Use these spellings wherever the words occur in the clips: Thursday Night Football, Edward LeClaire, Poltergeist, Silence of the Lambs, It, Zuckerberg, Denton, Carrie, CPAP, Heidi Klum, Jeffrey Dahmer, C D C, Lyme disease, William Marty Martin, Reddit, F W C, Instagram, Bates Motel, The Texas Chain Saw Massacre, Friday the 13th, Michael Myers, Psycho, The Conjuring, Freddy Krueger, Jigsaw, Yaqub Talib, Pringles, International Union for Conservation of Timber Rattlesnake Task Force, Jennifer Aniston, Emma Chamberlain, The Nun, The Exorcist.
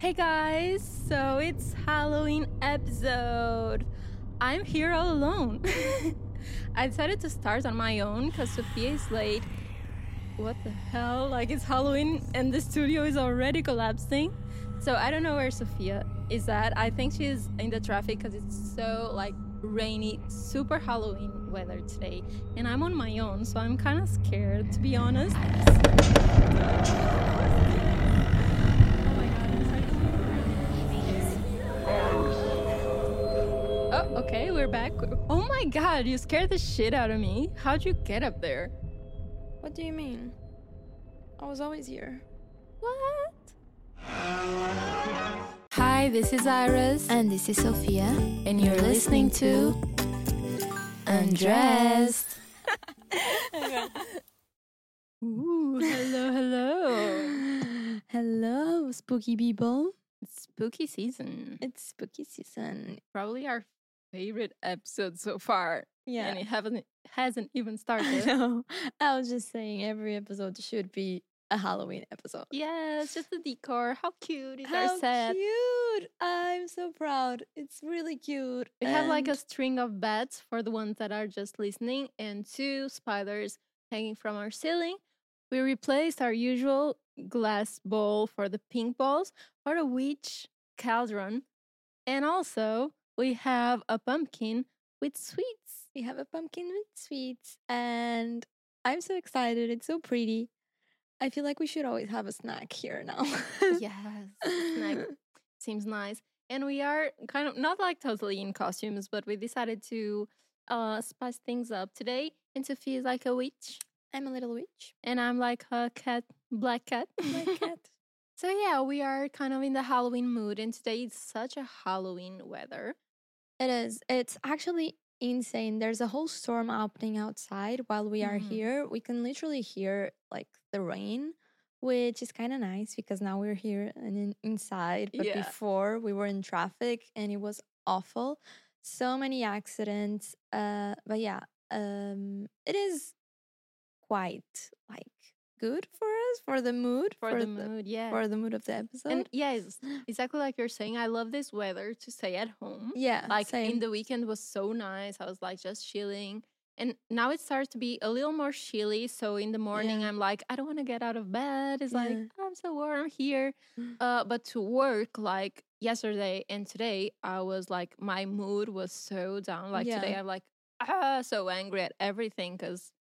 Hey guys, so it's Halloween episode. I'm here all alone. I decided to start on my own because Sophia is late. What the hell? Like, it's Halloween and the studio is already collapsing. So I don't know where Sophia is at. I think she's in the traffic because it's so like rainy, super Halloween weather today. And I'm on my own, so I'm kind of scared, to be honest. Okay, we're back. Oh my god, you scared the shit out of me. How'd you get up there? What do you mean? I was always here. What? Hi, this is Iris. And this is Sophia. And you're listening to... Undressed. Ooh, hello, hello. Hello, spooky people. It's spooky season. It's spooky season. Probably our favorite episode so far. Yeah. And it hasn't even started. No, I was just saying every episode should be a Halloween episode. Yeah, it's just the decor. How cute is our set? How cute! I'm so proud. It's really cute. We have like a string of bats for the ones that are just listening and two spiders hanging from our ceiling. We replaced our usual glass bowl for the pink balls for a witch cauldron, and also we have a pumpkin with sweets. And I'm so excited. It's so pretty. I feel like we should always have a snack here now. Yes, snack seems nice. And we are kind of not like totally in costumes, but we decided to spice things up today. And Sophie is like a witch. I'm a little witch. And I'm like a cat, black cat. Black cat. So yeah, we are kind of in the Halloween mood. And today it's such a Halloween weather. It is. It's actually insane. There's a whole storm happening outside while we are here. We can literally hear like the rain, which is kind of nice because now we're here and inside. But before we were in traffic and it was awful. So many accidents. But yeah, it is quite like good for us, for the mood. For the mood of the episode. And yes, exactly like you're saying. I love this weather to stay at home. Yeah. Like same. In the weekend was so nice. I was like just chilling. And now it starts to be a little more chilly. So in the morning, I'm like, I don't want to get out of bed. It's like, I'm so warm here. But to work, like yesterday and today, I was like, my mood was so down. Like today, I'm like, so angry at everything because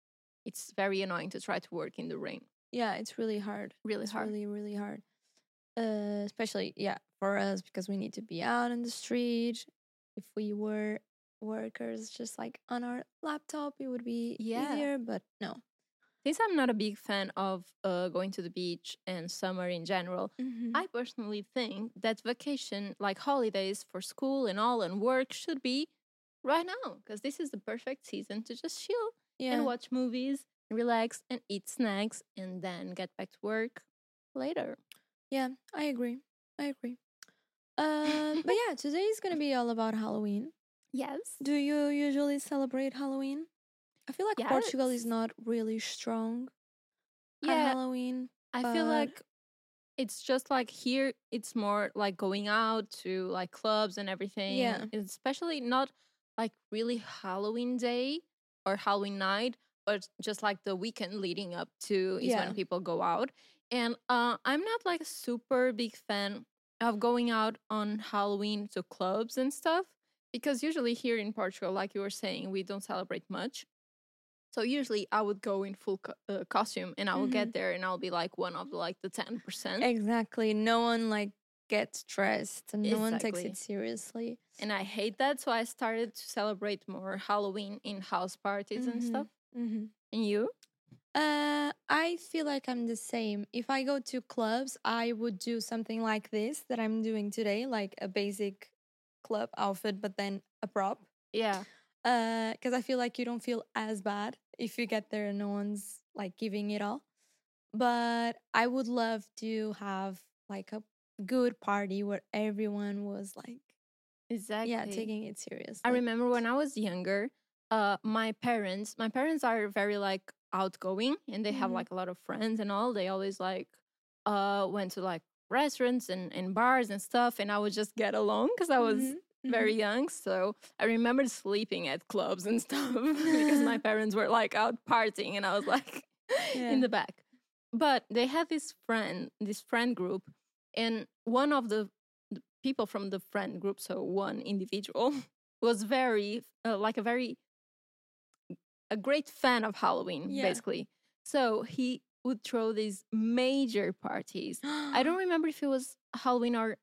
it's very annoying to try to work in the rain. Yeah, it's really hard. Really hard. Especially, for us because we need to be out in the street. If we were workers just like on our laptop, it would be easier, but no. Since I'm not a big fan of going to the beach and summer in general, I personally think that vacation, like holidays for school and all and work should be right now because this is the perfect season to just chill. Yeah. And watch movies, relax, and eat snacks, and then get back to work later. Yeah, I agree. But yeah, today is going to be all about Halloween. Yes. Do you usually celebrate Halloween? I feel like Portugal is not really strong at Halloween. I feel like it's just like here, it's more like going out to like clubs and everything. Yeah. Especially not like really Halloween day. Or Halloween night, or just like the weekend leading up to is when people go out. And I'm not like a super big fan of going out on Halloween to clubs and stuff. Because usually here in Portugal, like you were saying, we don't celebrate much. So usually I would go in full costume and I will get there and I'll be like one of like the 10%. Exactly. No one like gets dressed and no one takes it seriously. And I hate that, so I started to celebrate more Halloween in house parties and stuff. Mm-hmm. And you? I feel like I'm the same. If I go to clubs, I would do something like this that I'm doing today, like a basic club outfit, but then a prop. Yeah. Because I feel like you don't feel as bad if you get there and no one's like giving it all. But I would love to have like a good party where everyone was like taking it seriously. I remember when I was younger, my parents are very like outgoing and they have like a lot of friends and all. They always like went to like restaurants and bars and stuff, and I would just get alone because I was very young. So I remembered sleeping at clubs and stuff because my parents were like out partying and I was like in the back. But they had this friend group, and one of the people from the friend group, so one individual, was a great fan of Halloween, basically. So he would throw these major parties. I don't remember if it was Halloween or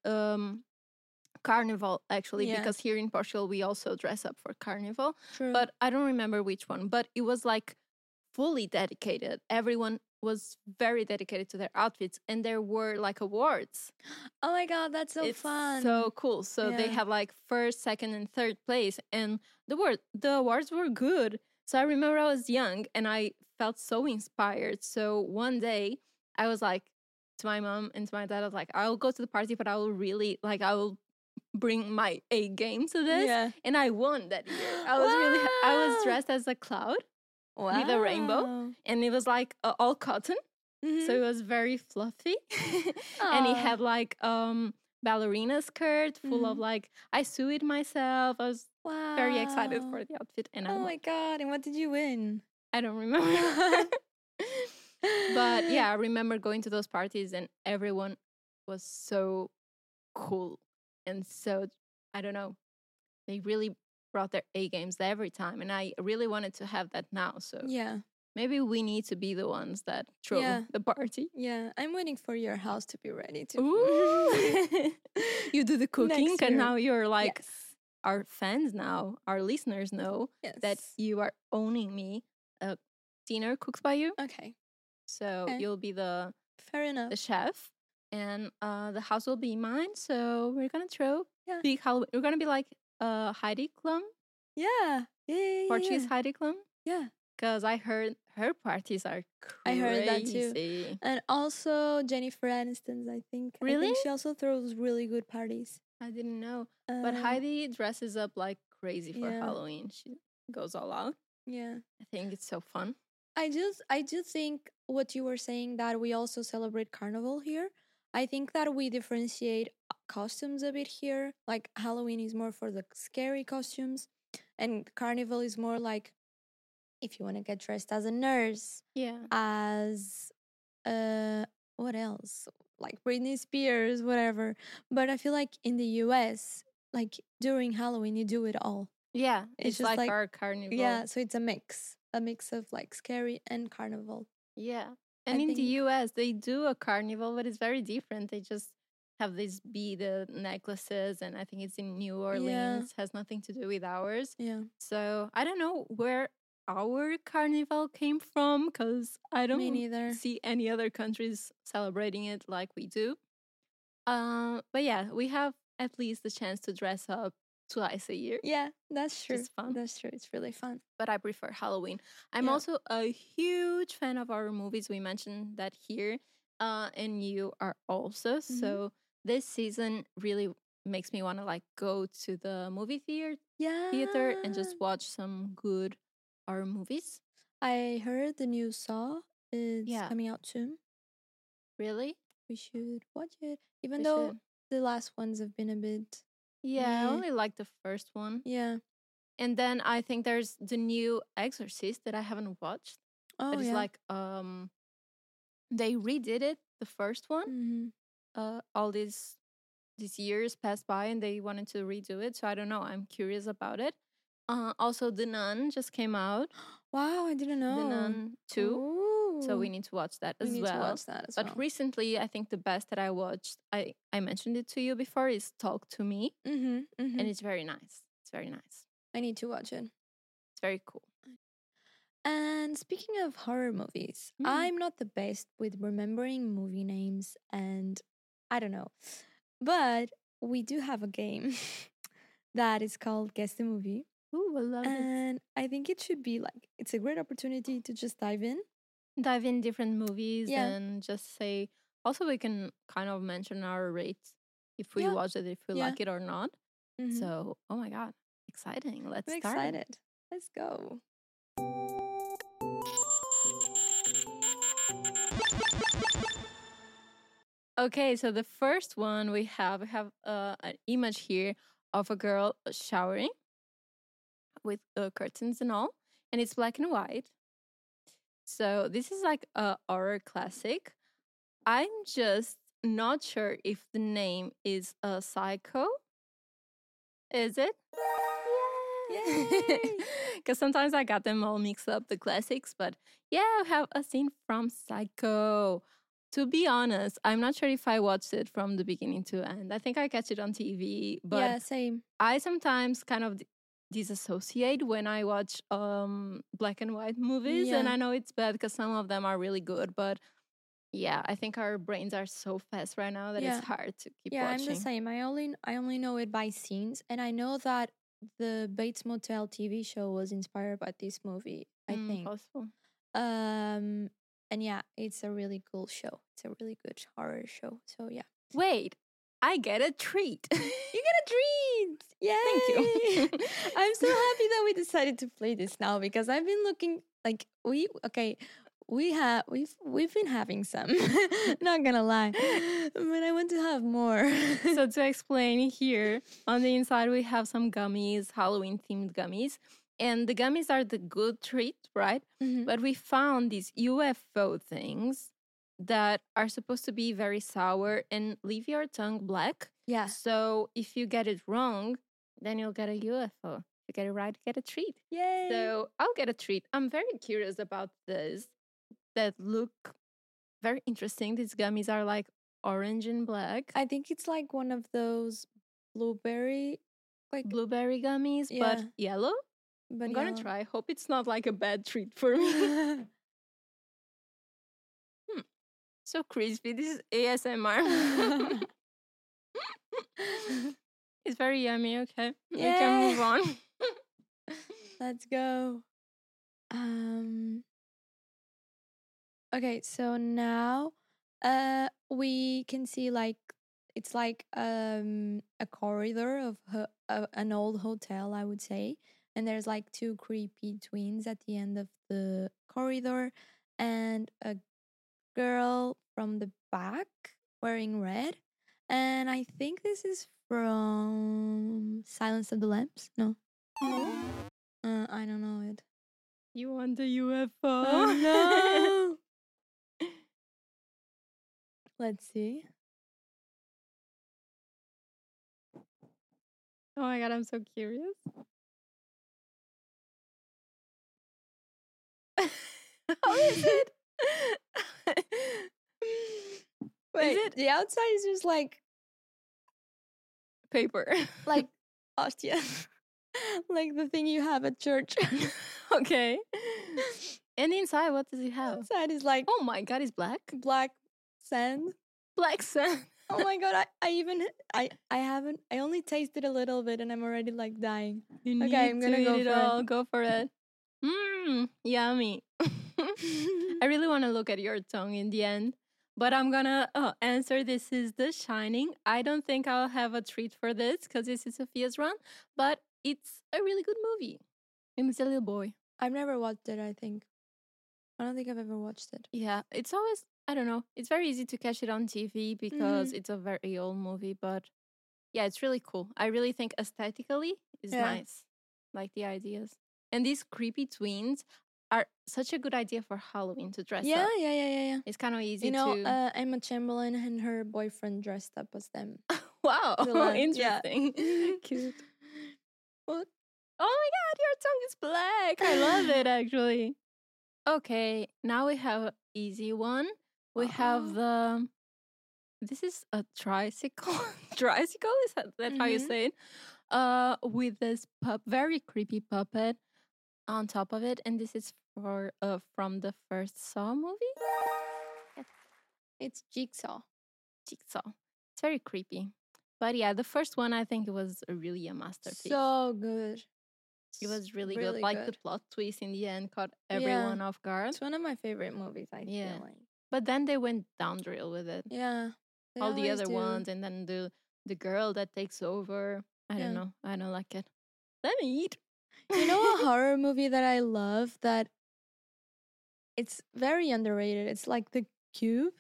Carnival, actually, because here in Portugal we also dress up for Carnival. True. But I don't remember which one. But it was like fully dedicated. Everyone was very dedicated to their outfits, and there were like awards. Oh my God, that's so fun. So cool. So they have like first, second, and third place, and the awards were good. So I remember I was young and I felt so inspired. So one day I was like to my mom and to my dad, I was like, I'll go to the party, but I will really like, I will bring my A game to this. Yeah. And I won that year. I was I was dressed as a cloud. Wow. With a rainbow, and it was like all cotton, so it was very fluffy, and it had like ballerina skirt full of like, I sewed it myself. I was very excited for the outfit, and oh my God! And what did you win? I don't remember, but yeah, I remember going to those parties, and everyone was so cool, and so I don't know, they really brought their A games every time, and I really wanted to have that now. So maybe we need to be the ones that throw the party. Yeah, I'm waiting for your house to be ready too. You do the cooking, and now you're like our fans now, our listeners know that you are owning me a dinner cooked by you. Okay, so you'll be the chef, and the house will be mine. So we're gonna throw big Halloween. We're gonna be like Heidi Klum. Yeah. Portuguese Heidi Klum. Yeah. Because I heard her parties are crazy. I heard that too. And also Jennifer Aniston, I think. Really? I think she also throws really good parties. I didn't know. But Heidi dresses up like crazy for Halloween. She goes all out. Yeah. I think it's so fun. I do think what you were saying, that we also celebrate Carnival here. I think that we differentiate costumes a bit here. Like Halloween is more for the scary costumes, and Carnival is more like if you want to get dressed as a nurse, as what else? Like Britney Spears, whatever. But I feel like in the US, like during Halloween, you do it all. Yeah, it's just like our Carnival. Yeah, so it's a mix of like scary and Carnival. Yeah. And in the US, they do a Carnival, but it's very different. They just have these beaded necklaces, and I think it's in New Orleans. It has nothing to do with ours. Yeah. So I don't know where our Carnival came from, because I don't see any other countries celebrating it like we do. But yeah, we have at least the chance to dress up twice a year. Yeah, that's true. It's fun. That's true. It's really fun. But I prefer Halloween. I'm also a huge fan of horror movies. We mentioned that here, and you are also. So this season really makes me want to like go to the movie theater and just watch some good horror movies. I heard the new Saw is coming out soon. Really? We should watch it. Even though the last ones have been a bit. Yeah, I only like the first one. Yeah. And then I think there's the new Exorcist that I haven't watched. Oh, yeah. It's like they redid it, the first one. All these years passed by and they wanted to redo it. So I don't know. I'm curious about it. Also, The Nun just came out. Wow, I didn't know. The Nun 2. Ooh. So we need to watch that as well. But recently, I think the best that I watched, I mentioned it to you before, is Talk to Me. And it's very nice. It's very nice. I need to watch it. It's very cool. And speaking of horror movies, I'm not the best with remembering movie names, and I don't know. But we do have a game that is called Guess the Movie. Ooh, I love it. And I think it should be like, it's a great opportunity to just dive in. Dive in different movies and just say, also we can kind of mention our rates if we watch it, if we like it or not. So, oh my God, exciting. We're start. Excited. Let's go. Okay, so the first one we have an image here of a girl showering with curtains and all, and it's black and white. So this is like a horror classic. I'm just not sure if the name is a Psycho. Is it? Because sometimes I got them all mixed up, the classics, but yeah, I have a scene from Psycho. To be honest, I'm not sure if I watched it from the beginning to end. I think I catch it on TV, but yeah, same. I sometimes kind of disassociate when I watch black and white movies, and I know it's bad because some of them are really good, but yeah, I think our brains are so fast right now that it's hard to keep watching. Yeah, I'm the same. I only know it by scenes, and I know that the Bates Motel TV show was inspired by this movie, I think. Possible. And yeah, it's a really cool show. It's a really good horror show. So yeah. Wait, I get a treat. You get a treat. Yeah. Thank you. I'm so happy that we decided to play this now because I've been looking like we've been having some. Not gonna lie, but I want to have more. So to explain here, on the inside we have some gummies, Halloween themed gummies, and the gummies are the good treat, right? Mm-hmm. But we found these UFO things that are supposed to be very sour and leave your tongue black. Yeah. So if you get it wrong, then you'll get a UFO. If you get it right, get a treat. Yay! So I'll get a treat. I'm very curious about this. That look very interesting. These gummies are like orange and black. I think it's like one of those blueberry gummies, but yellow. But I'm gonna try. Hope it's not like a bad treat for me. So crispy. This is ASMR. It's very yummy. Okay, we can move on. Let's go. Okay, so now we can see like it's like a corridor of an old hotel, I would say. And there's like two creepy twins at the end of the corridor and a girl from the back wearing red. And I think this is from Silence of the Lambs. No. I don't know it. You want the UFO? Oh, no. Let's see. Oh my God, I'm so curious. How is it? Wait, is it? The outside is just like paper, like hostia, like the thing you have at church. Okay. And inside, what does it have? Inside is like, oh my God, it's black. Black sand. Oh my God, I only tasted a little bit, and I'm already like dying. You need okay, I'm gonna to go eat for it all. Go for it. Yummy. I really want to look at your tongue in the end, but I'm gonna answer this is The Shining. I don't think I'll have a treat for this because this is Sophia's run, but it's a really good movie. And it's a little boy. I've never watched it, I think. I don't think I've ever watched it. Yeah, it's always, I don't know, it's very easy to catch it on TV because it's a very old movie, but yeah, it's really cool. I really think aesthetically it's nice, like the ideas. And these creepy twins are such a good idea for Halloween to dress up. Yeah. It's kind of easy to... You know, Emma Chamberlain and her boyfriend dressed up as them. Wow, interesting. Yeah. Cute. What? Oh my God, your tongue is black. I love it, actually. Okay, now we have an easy one. We have the... This is a tricycle. Tricycle? Is that how you say it? With this very creepy puppet on top of it, and this is from the first Saw movie. Yes. It's Jigsaw. It's very creepy, but yeah, the first one I think it was really a masterpiece. So good. It was really good. Like the plot twist in the end caught everyone off guard. It's one of my favorite movies. I feel like. But then they went downhill with it. Yeah. All the other ones, and then the girl that takes over. I don't know. I don't like it. Let me eat. You know a horror movie that I love that it's very underrated? It's like The Cube.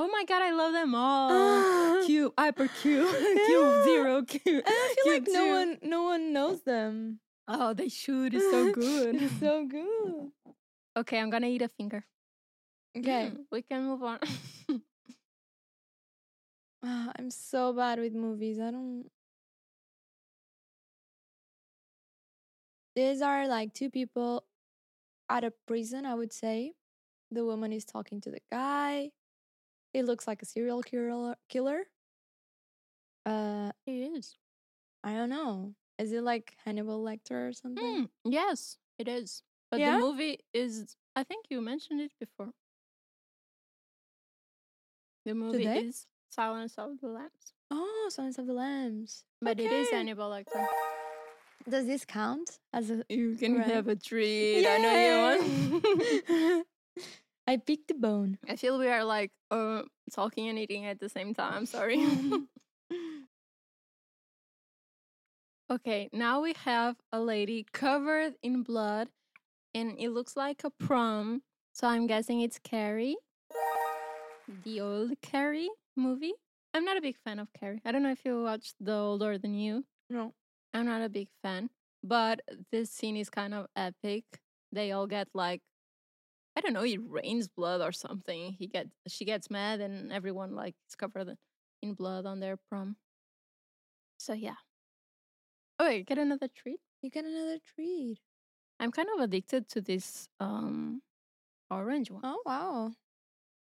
Oh my God, I love them all. Cube, hyper cube, cube zero, cube. I feel like no one knows them. Oh, they should. It's so good. It's so good. Okay, I'm gonna eat a finger. Okay, we can move on. I'm so bad with movies. I don't. These are like two people at a prison, I would say. The woman is talking to the guy. It looks like a serial killer. It is. I don't know. Is it like Hannibal Lecter or something? Yes, it is. But yeah? The movie is... I think you mentioned it before. The movie is Silence of the Lambs. Oh, Silence of the Lambs. But It is Hannibal Lecter. Does this count as a... You can have a treat. Yay! I know you want. I picked the bone. I feel we are like talking and eating at the same time. I'm sorry. Okay, now we have a lady covered in blood and it looks like a prom. So I'm guessing it's Carrie. The old Carrie movie. I'm not a big fan of Carrie. I don't know if you watched the old or the new. No. I'm not a big fan. But this scene is kind of epic. They all get like, I don't know, it rains blood or something. She gets mad and everyone like is covered in blood on their prom. So yeah. Oh, wait, get another treat? You get another treat. I'm kind of addicted to this orange one. Oh, wow.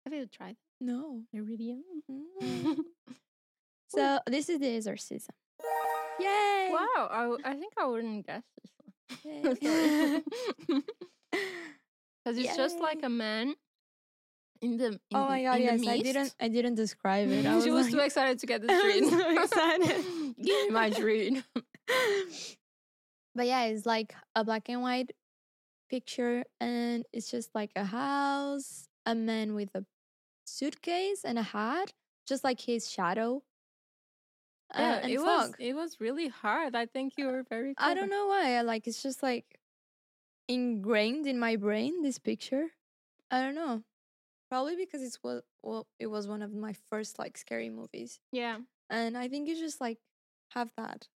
Have you tried it? No. I really am. Mm. So this is the exorcism. Yay! Wow, I think I wouldn't guess this one. Because it's just like a man in the mist. I didn't describe it. She was too excited to get the treat. I was so excited. Give me my treat. But yeah, it's like a black and white picture. And it's just like a house, a man with a suitcase and a hat. Just like his shadow. Yeah, and it was really hard. I think you were very clever. I don't know why. Like, it's just like... ingrained in my brain, this picture. I don't know. Probably because it was one of my first like scary movies. Yeah. And I think you just like have that.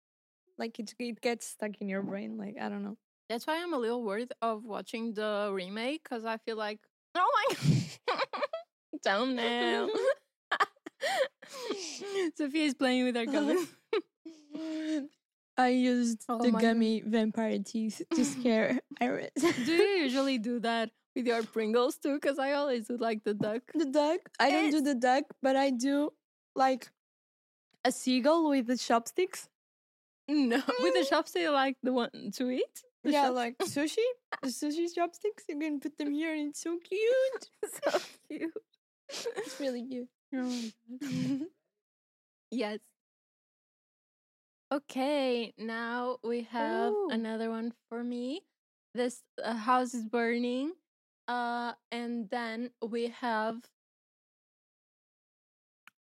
Like it gets stuck in your brain. Like, I don't know. That's why I'm a little worried of watching the remake because I feel like, oh my God. Down now. Sophia is playing with her gummies. I used the gummy vampire teeth to scare Iris. Do you usually do that with your Pringles too? Because I always do like the duck. The duck? I don't do the duck, but I do like a seagull with the chopsticks. No, with the chopsticks, like the one to eat? Yeah, like sushi. The sushi chopsticks. You can put them here and it's so cute. So cute. It's really cute. Oh my God. Yes. Okay, now we have another one for me. This house is burning. And then we have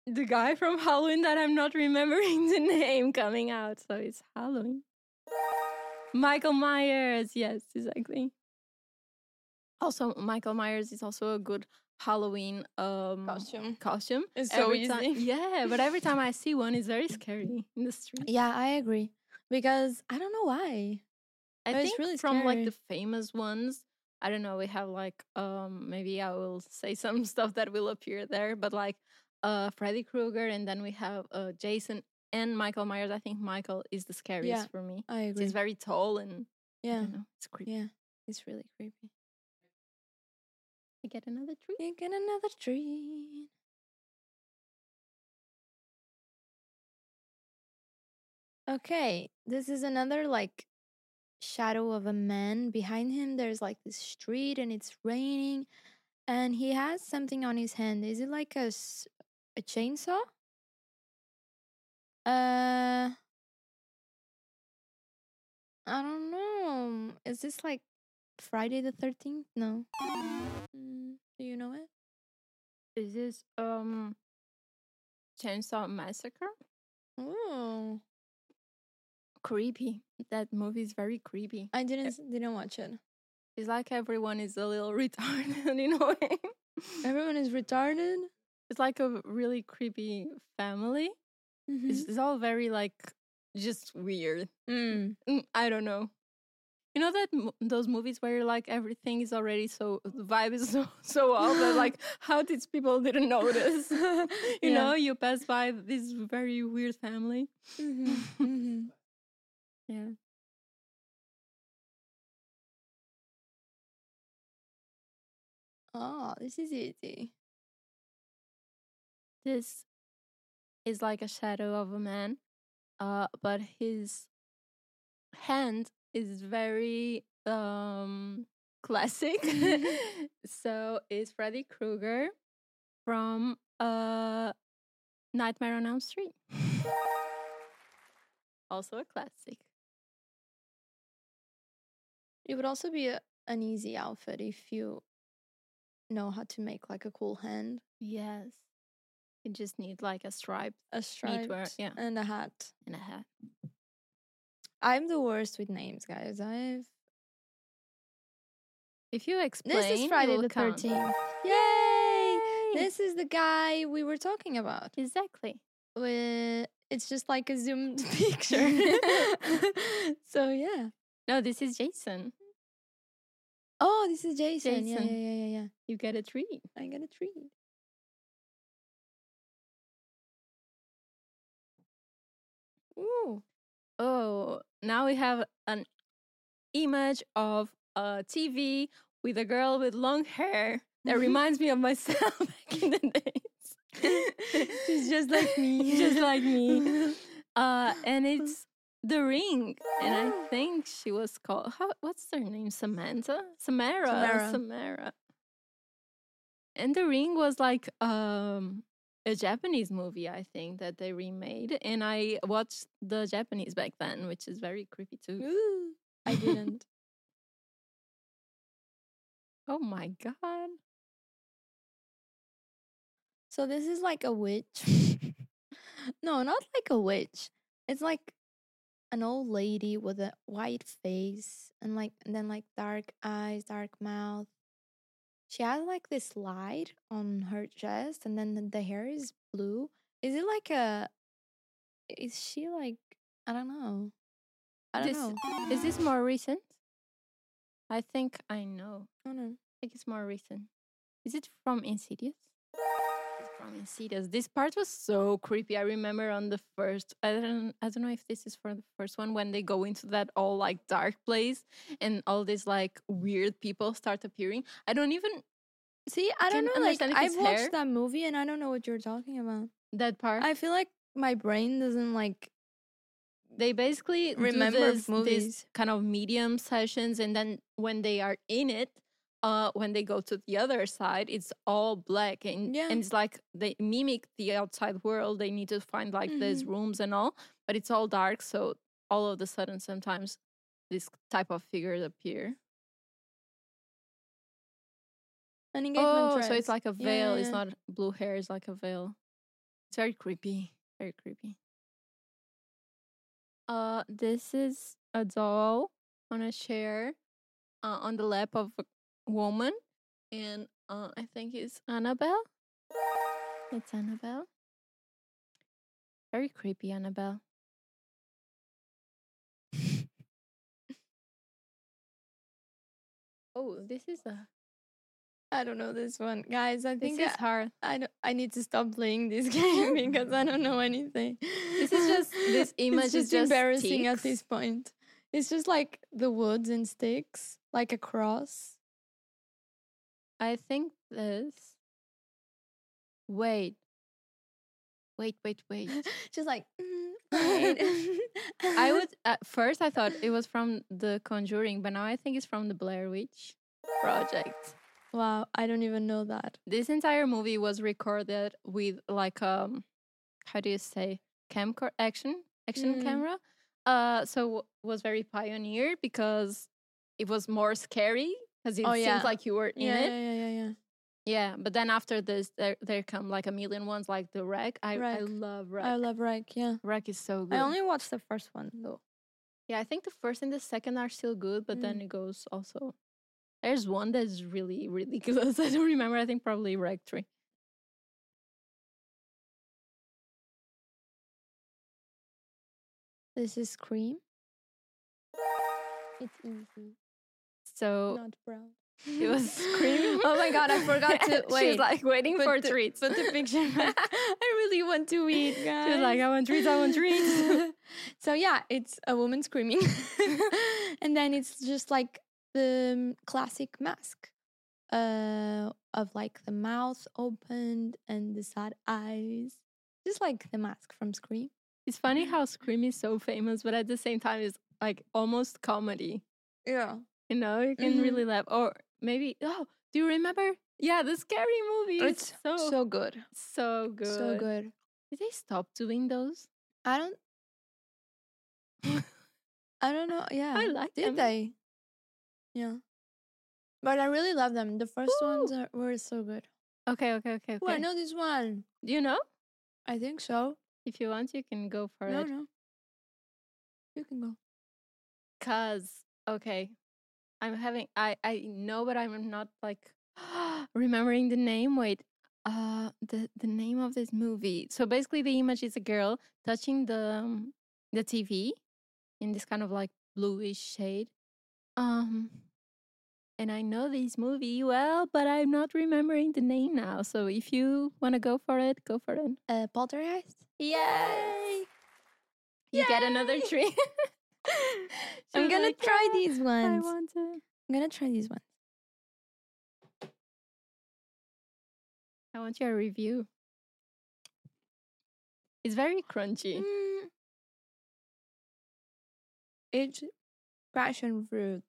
the guy from Halloween that I'm not remembering the name coming out. So it's Halloween. Michael Myers. Yes, exactly. Also, Michael Myers is also a good Halloween costume. It's so easy. Yeah, but every time I see one, it's very scary in the street. Yeah, I agree. Because I don't know why. I think really from scary. Like the famous ones, I don't know, we have like, maybe I will say some stuff that will appear there, but like Freddy Krueger, and then we have Jason and Michael Myers. I think Michael is the scariest for me. I agree. He's very tall and I don't know, it's creepy. Yeah, it's really creepy. Get another treat. You get another treat. Okay, this is another like shadow of a man. Behind him, there's like this street and it's raining. And he has something on his hand. Is it like a chainsaw? I don't know. Is this like Friday the 13th? No. Do you know it? Is this Chainsaw Massacre? Oh, creepy! That movie is very creepy. I didn't watch it. It's like everyone is a little retarded in a way. Everyone is retarded. It's like a really creepy family. Mm-hmm. It's all very like just weird. Mm. I don't know. You know that those movies where like everything is already so, the vibe is so off that like how these people didn't notice? you know, you pass by this very weird family. Mm-hmm. Mm-hmm. Yeah. Oh, this is easy. This is like a shadow of a man, but his hand is very classic. So it's Freddy Krueger from Nightmare on Elm Street. Also a classic. It would also be an easy outfit if you know how to make like a cool hand. Yes. You just need like a stripe, yeah, and a hat. I'm the worst with names, guys. If you explain, this is Friday the 13th. Yay! This is the guy we were talking about. Exactly. It's just like a zoomed picture. So yeah. No, this is Jason. Oh, this is Jason. Yeah. You get a treat. I get a treat. Ooh. Oh, now we have an image of a TV with a girl with long hair that reminds me of myself back in the days. She's just like me. And it's The Ring. And I think she was called, what's her name? Samara. And The Ring was like a Japanese movie, I think, that they remade, and I watched the Japanese back then, which is very creepy too. Ooh, I didn't. Oh my god! So this is like a witch. No, not like a witch. It's like an old lady with a white face and then dark eyes, dark mouth. She has like this light on her chest, and then the hair is blue. Is she like, I don't know. I don't know. Is this more recent? I think I know. Oh no. I think it's more recent. Is it from Insidious? It's from Insidious. This part was so creepy. I remember on the first, I don't know if this is for the first one, when they go into that all like dark place and all these like weird people start appearing. I don't know. Like, I've watched that movie and I don't know what you're talking about. That part. I feel like my brain doesn't like. They basically remember these kind of medium sessions, and then when they are in it, when they go to the other side, it's all black and it's like they mimic the outside world. They need to find like these rooms and all, but it's all dark. So all of a sudden, sometimes this type of figures appear. An engagement dress. So it's like a veil. Yeah. It's not blue hair. It's like a veil. It's very creepy. Very creepy. This is a doll on a chair, on the lap of a woman, and I think it's Annabelle. It's Annabelle. Very creepy, Annabelle. Oh, this is a. I don't know this one, guys. I think it's hard. I need to stop playing this game because I don't know anything. This image is just embarrassing sticks. At this point. It's just like the woods and sticks, like a cross. I think this. Wait. Just like. Wait. I would at first I thought it was from The Conjuring, but now I think it's from The Blair Witch Project. Wow, I don't even know that. This entire movie was recorded with like how do you say, camcorder, action camera. So was very pioneer because it was more scary because it seems like you were in it. Yeah, but then after this, there come like a million ones, like the Rec. I love Rec. I love Rec. Yeah, Rec is so good. I only watched the first one though. Yeah, I think the first and the second are still good, but then it goes also. There's one that's really ridiculous. I don't remember. I think probably Rec 3. This is Scream. It's easy. So not brown. It was Scream. Oh my god, I forgot to wait. She's like waiting for treats. Put the picture. I really want to eat, guys. She was like, I want treats. So yeah, it's a woman screaming. And then it's just like the classic mask of like the mouth opened and the sad eyes. Just like the mask from Scream. It's funny how Scream is so famous, but at the same time it's like almost comedy. Yeah. You know, you can really laugh. Or maybe, do you remember? Yeah, the Scary Movie. It's so good. So good. So good. Did they stop doing those? I don't know. Yeah. I like them. Did they? Yeah. But I really love them. The first ones were so good. Okay. Oh, I know this one. Do you know? I think so. If you want, you can go for it. No. You can go. Cause, okay. I know, but I'm not like remembering the name. Wait, the name of this movie. So basically, the image is a girl touching the TV in this kind of like bluish shade. And I know this movie well, but I'm not remembering the name now. So if you want to go for it, go for it. Poltergeist. Yay! You get another tree. I'm gonna try these ones. I'm gonna try these ones. I want your review. It's very crunchy. It's passion fruit.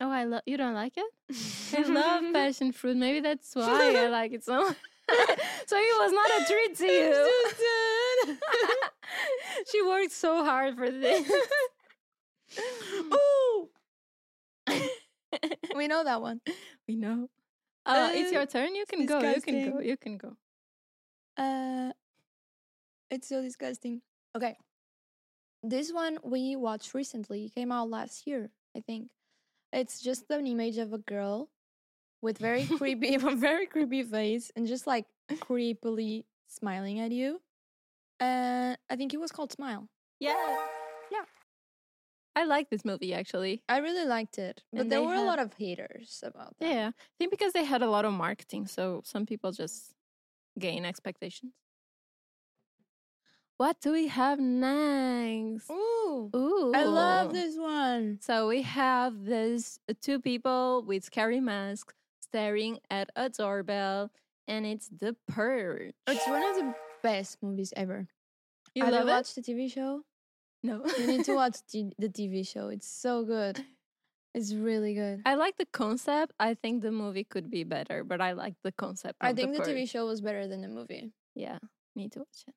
Oh, I love. You don't like it? I love passion fruit. Maybe that's why I like it so much. So it was not a treat to you. She worked so hard for this. Ooh. We know that one. We know. It's your turn. You can disgusting. Go. You can go. It's so disgusting. Okay. This one we watched recently. It came out last year, I think. It's just an image of a girl with very creepy face and just like creepily smiling at you. I think it was called Smile. Yeah. I like this movie, actually. I really liked it. But there were a lot of haters about that. Yeah, I think because they had a lot of marketing. So some people just gain expectations. What do we have next? Ooh. I love this one. So we have these two people with scary masks staring at a doorbell. And it's The Purge. It's one of the best movies ever. You love it? Have you watched the TV show? No. You need to watch the TV show. It's so good. It's really good. I like the concept. I think the movie could be better, but I like the concept. I think the TV show was better than the movie. Yeah, need to watch it.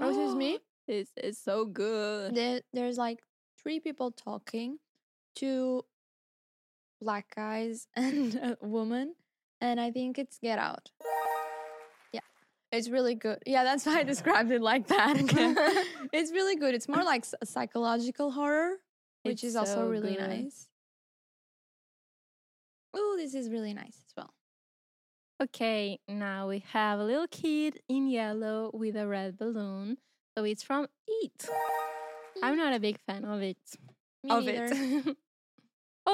Oh, this is me? It's so good. There's like three people talking, two black guys and a woman, and I think it's Get Out. Yeah, it's really good. Yeah, that's why I described it like that. It's really good. It's more like a psychological horror, which is also really nice. Oh, this is really nice as well. Okay, now we have a little kid in yellow with a red balloon. So it's from It. I'm not a big fan of it. Oh,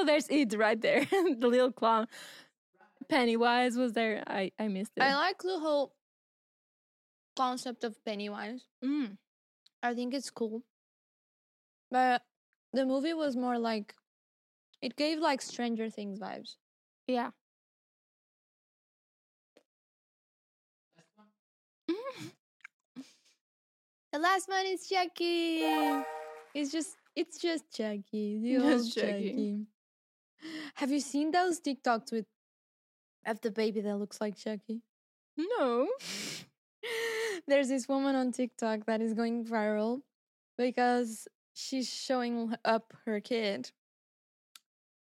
there's It right there. The little clown. Pennywise was there. I missed it. I like the whole concept of Pennywise. I think it's cool. But the movie was more like... It gave like Stranger Things vibes. Yeah. The last one is Chucky. It's just Chucky. It's Chucky. Have you seen those TikToks of the baby that looks like Chucky? No. There's this woman on TikTok that is going viral because she's showing up her kid.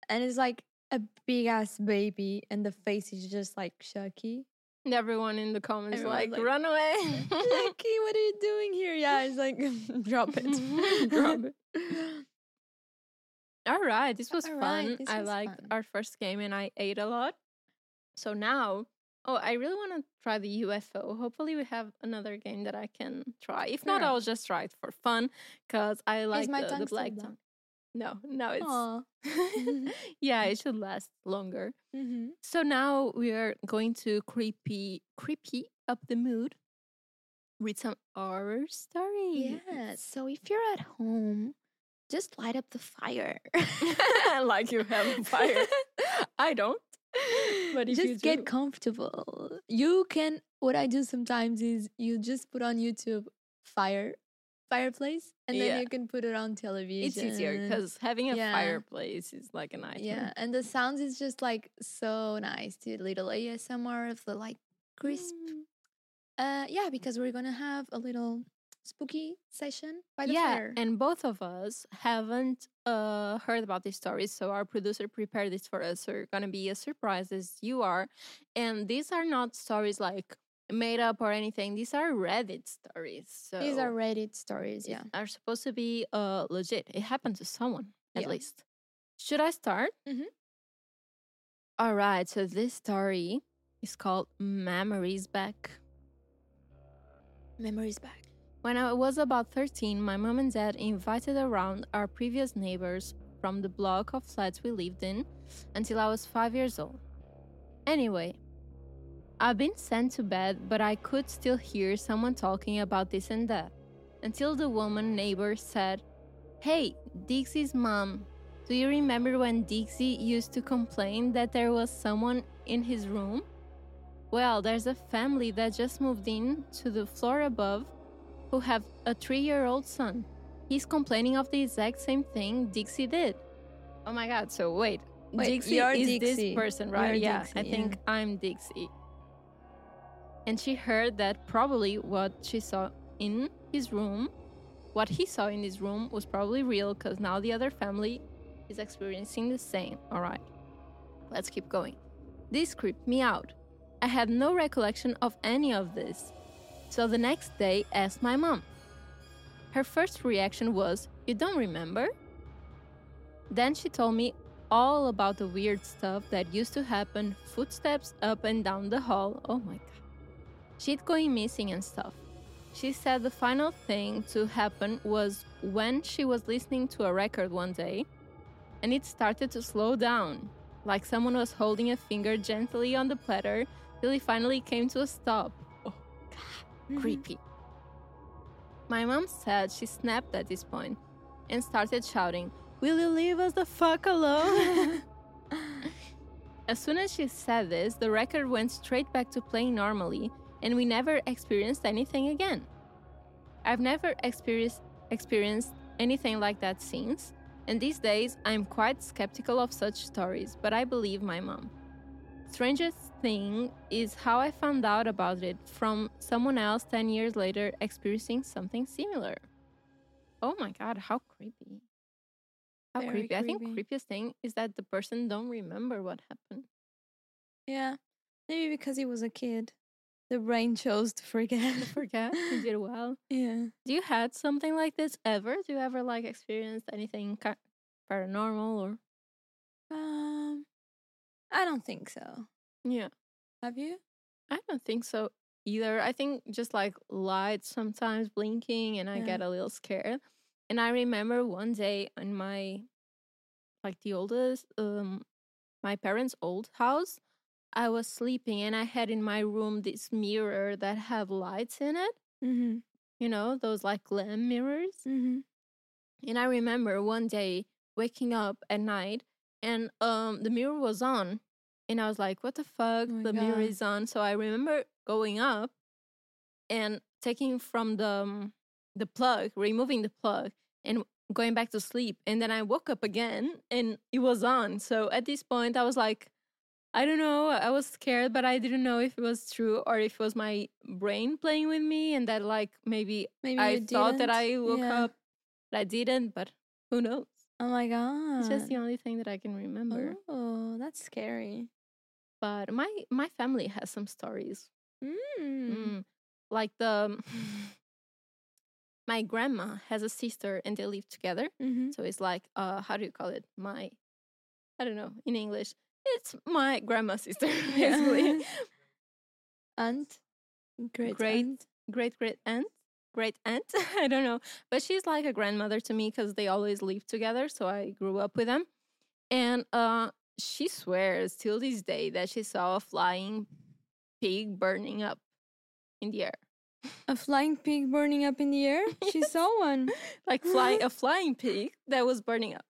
And it's like a big ass baby and the face is just like Chucky. And everyone in the comments like, run away. Chucky, what are you doing here? Yeah, it's like, drop it. Drop it. All right, this was fun. I liked our first game and I ate a lot. So now Oh, I really want to try the UFO. Hopefully we have another game that I can try. If not, I'll just try it for fun because I like the black tongue. No, it's... yeah, it should last longer. Mm-hmm. So now we are going to creepy up the mood with some horror stories. Yeah, so if you're at home, just light up the fire. Like you have a fire. I don't. But if just you do, get comfortable. You can, what I do sometimes is you just put on YouTube fireplace and then you can put it on television. It's easier because having a fireplace is like a nightmare. Yeah, and the sounds is just like so nice. Do a little ASMR of the like crisp. Because we're going to have a little spooky session by the fire. Yeah, and both of us haven't heard about these stories, so our producer prepared this for us, so you're going to be as surprised as you are. And these are not stories like made up or anything. These are Reddit stories. So these are Reddit stories, yeah. Are supposed to be legit. It happened to someone, at least. Should I start? Mm-hmm. All right, so this story is called Memories Back. Memories Back. When I was about 13, my mom and dad invited around our previous neighbors from the block of flats we lived in until I was 5 years old. Anyway, I've been sent to bed, but I could still hear someone talking about this and that, until the woman neighbor said, "Hey, Dixie's mom, do you remember when Dixie used to complain that there was someone in his room? Well, there's a family that just moved in to the floor above who have a 3-year-old son. He's complaining of the exact same thing Dixie did." Oh my God, so wait Dixie is Dixie. This person, right? Dixie, I think I'm Dixie. And she heard that probably what he saw in his room was probably real, because now the other family is experiencing the same. All right, let's keep going. This creeped me out. I had no recollection of any of this. So the next day, asked my mom. Her first reaction was, "You don't remember?" Then she told me all about the weird stuff that used to happen, footsteps up and down the hall. Oh my God. She'd going missing and stuff. She said the final thing to happen was when she was listening to a record one day, and it started to slow down, like someone was holding a finger gently on the platter till it finally came to a stop. Oh God. Creepy. My mom said she snapped at this point and started shouting, "Will you leave us the fuck alone?" As soon as she said this, the record went straight back to playing normally, and we never experienced anything again. I've never experienced anything like that since, and these days I'm quite skeptical of such stories, but I believe my mom. Strangest thing is how I found out about it from someone else 10 years later experiencing something similar. Oh my God, how creepy. Very creepy. I think creepiest thing is that the person don't remember what happened. Yeah, maybe because he was a kid. The brain chose to forget. You did well. Yeah. Do you had something like this ever? Do you ever like experience anything paranormal or? I don't think so. Yeah. Have you? I don't think so either. I think just like lights sometimes blinking and I get a little scared. And I remember one day in my, like the oldest, my parents' old house, I was sleeping and I had in my room this mirror that have lights in it. Mm-hmm. You know, those like glam mirrors. Mm-hmm. And I remember one day waking up at night and the mirror was on. And I was like, what the fuck? Oh, the mirror is on. So I remember going up and taking from the plug, removing the plug and going back to sleep. And then I woke up again and it was on. So at this point, I was like, I don't know. I was scared, but I didn't know if it was true or if it was my brain playing with me. And that like maybe I thought that I woke up, but I didn't. But who knows? Oh my God. It's just the only thing that I can remember. Oh, that's scary. But my family has some stories. Like my grandma has a sister and they live together. Mm-hmm. So it's like, how do you call it? I don't know, in English. It's my grandma's sister, basically. aunt, great aunt. I don't know, but she's like a grandmother to me because they always lived together, so I grew up with them. And she swears till this day that she saw a flying pig burning up in the air. A flying pig burning up in the air? Yes. She saw one. Like a flying pig that was burning up.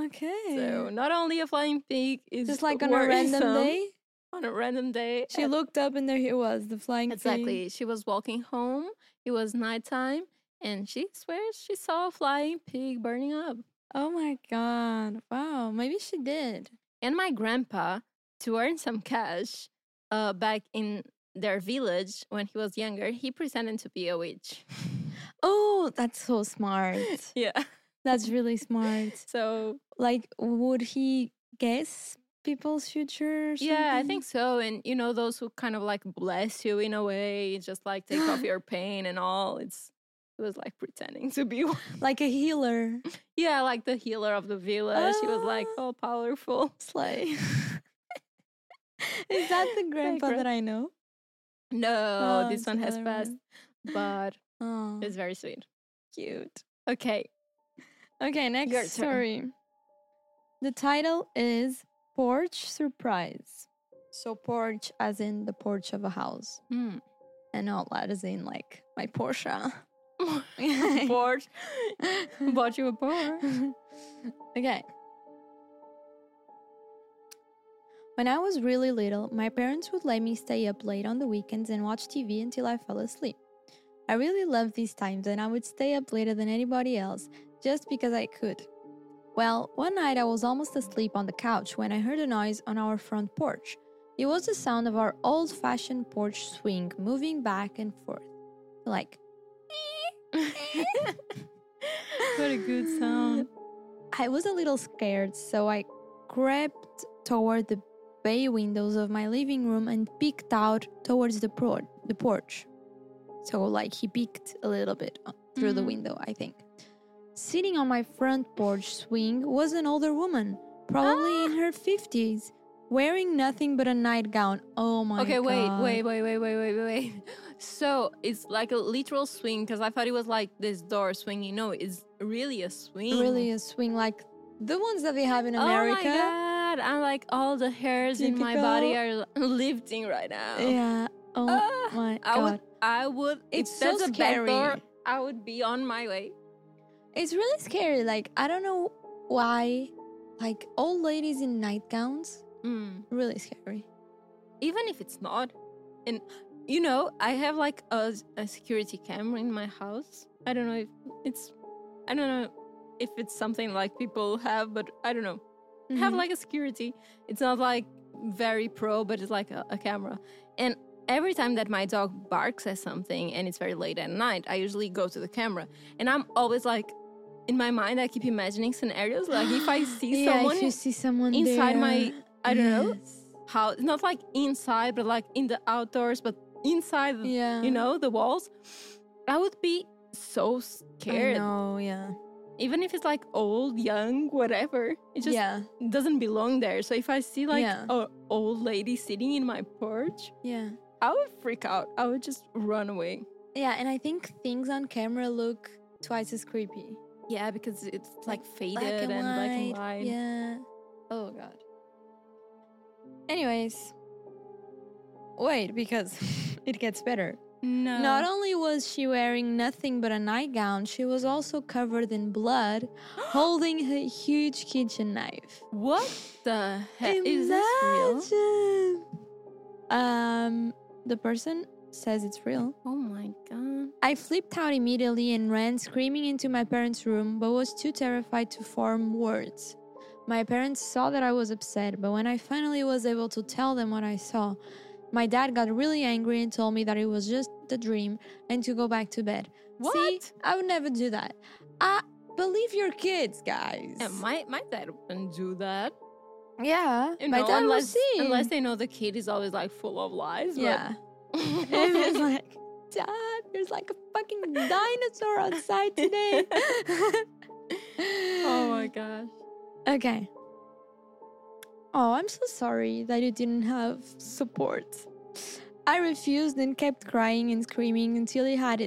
Okay. So not only a flying pig is just like on a random day? On a random day. She looked up and there it was, the flying pig. Exactly. She was walking home. It was nighttime. And she swears she saw a flying pig burning up. Oh my God. Wow. Maybe she did. And my grandpa, to earn some cash back in their village when he was younger, he pretended to be a witch. Oh, that's so smart. Yeah. That's really smart. So, like, would he guess people's future or something? Yeah, I think so. And, you know, those who kind of, like, bless you in a way, just, like, take off your pain and all. It was, like, pretending to be one. Like a healer. Yeah, like the healer of the village. He was, like, all powerful. Slay. Is that the grandpa that I know? No, this one has passed. But it's very sweet. Cute. Okay. Okay, next story. The title is Porch Surprise. So porch as in the porch of a house. Mm. And not as in like my Porsche. Porch. Bought you a Porsche. Okay. When I was really little, my parents would let me stay up late on the weekends and watch TV until I fell asleep. I really loved these times and I would stay up later than anybody else, just because I could. Well, one night I was almost asleep on the couch when I heard a noise on our front porch. It was the sound of our old-fashioned porch swing moving back and forth. Like... What a good sound. I was a little scared, so I crept toward the bay windows of my living room and peeked out towards the porch. So, like, he peeked a little bit through the window, I think. Sitting on my front porch swing was an older woman, probably in her 50s, wearing nothing but a nightgown. Oh my God. Okay, wait. So it's like a literal swing, because I thought it was like this door swinging. No, it's really a swing. Really a swing, like the ones that they have in America. Oh my God, I'm like, all the hairs in my body are lifting right now. Yeah. Oh my God. I would it's so scary. Back door, I would be on my way. It's really scary. Like, I don't know why, like, old ladies in nightgowns, really scary. Even if it's not. And, you know, I have, like, a security camera in my house. I don't know if it's something, like, people have, but I don't know. Mm-hmm. Have, like, a security. It's not, like, very pro, but it's, like, a camera. And every time that my dog barks at something and it's very late at night, I usually go to the camera. And I'm always, like... In my mind, I keep imagining scenarios, like if I see someone, if you see someone inside there. I don't know how, not like inside, but like in the outdoors, but inside, you know, the walls. I would be so scared. Oh, yeah. Even if it's like old, young, whatever, it just doesn't belong there. So if I see like an old lady sitting in my porch, I would freak out. I would just run away. Yeah, and I think things on camera look twice as creepy. Yeah, because it's like faded and black and white. Yeah. Oh, God. Anyways. Wait, because it gets better. No. Not only was she wearing nothing but a nightgown, she was also covered in blood, holding a huge kitchen knife. What the heck? Is this real? The person... says it's real. Oh my God. I flipped out immediately and ran screaming into my parents' room, but was too terrified to form words. My parents saw that I was upset, but when I finally was able to tell them what I saw, my dad got really angry and told me that it was just a dream and to go back to bed. What? See, I would never do that. Believe your kids, guys. Yeah, my dad wouldn't do that. Yeah, you know, my dad would see. Unless they know the kid is always like full of lies. Yeah. And it's like, Dad, there's like a fucking dinosaur outside today. Oh my gosh. Okay. Oh, I'm so sorry that you didn't have support. I refused and kept crying and screaming until he had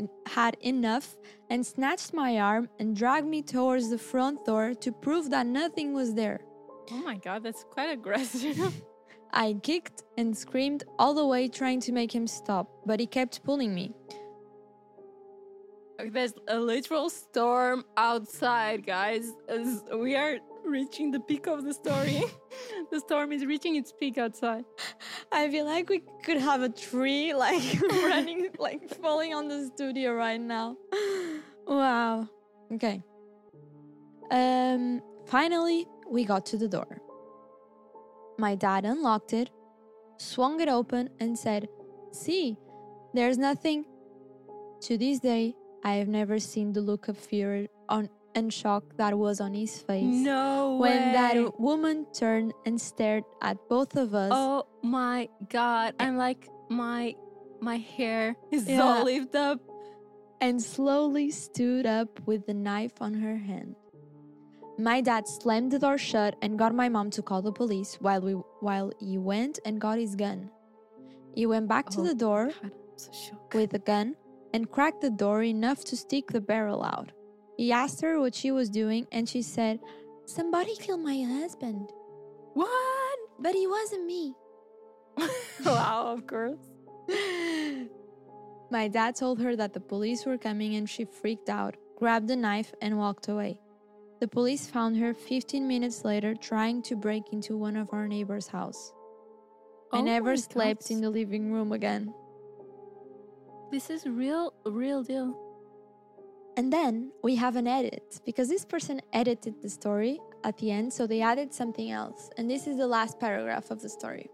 enough and snatched my arm and dragged me towards the front door to prove that nothing was there. Oh my God, that's quite aggressive. I kicked and screamed all the way trying to make him stop, but he kept pulling me. There's a literal storm outside, guys. As we are reaching the peak of the story. The storm is reaching its peak outside. I feel like we could have a tree running, falling on the studio right now. Wow. Okay. Finally, we got to the door. My dad unlocked it, swung it open and said, "See, there's nothing." To this day, I have never seen the look of fear and shock that was on his face. No way. When that woman turned and stared at both of us. Oh my God. I'm like, my hair is all lived up. And slowly stood up with the knife on her hand. My dad slammed the door shut and got my mom to call the police while he went and got his gun. He went back to the door with a gun and cracked the door enough to stick the barrel out. He asked her what she was doing and she said, "Somebody killed my husband." What? "But he wasn't me." Wow, of course. My dad told her that the police were coming and she freaked out, grabbed a knife and walked away. The police found her 15 minutes later trying to break into one of our neighbor's house. I never slept in the living room again. This is real deal. And then we have an edit, because this person edited the story at the end, so they added something else. And this is the last paragraph of the story.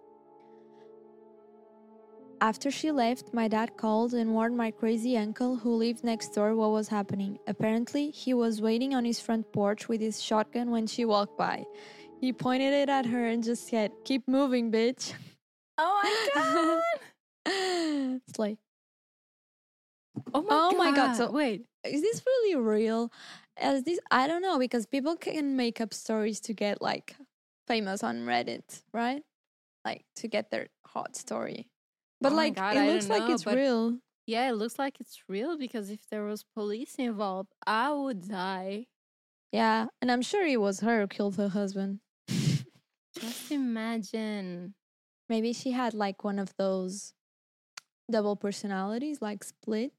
After she left, my dad called and warned my crazy uncle who lived next door what was happening. Apparently, he was waiting on his front porch with his shotgun when she walked by. He pointed it at her and just said, "Keep moving, bitch." Oh my God! Slay. Oh my God. So wait. Is this really real? I don't know, because people can make up stories to get famous on Reddit, right? To get their hot story. But it looks like it's real. Yeah, it looks like it's real, because if there was police involved, I would die. Yeah, and I'm sure it was her who killed her husband. Just imagine. Maybe she had one of those double personalities, split.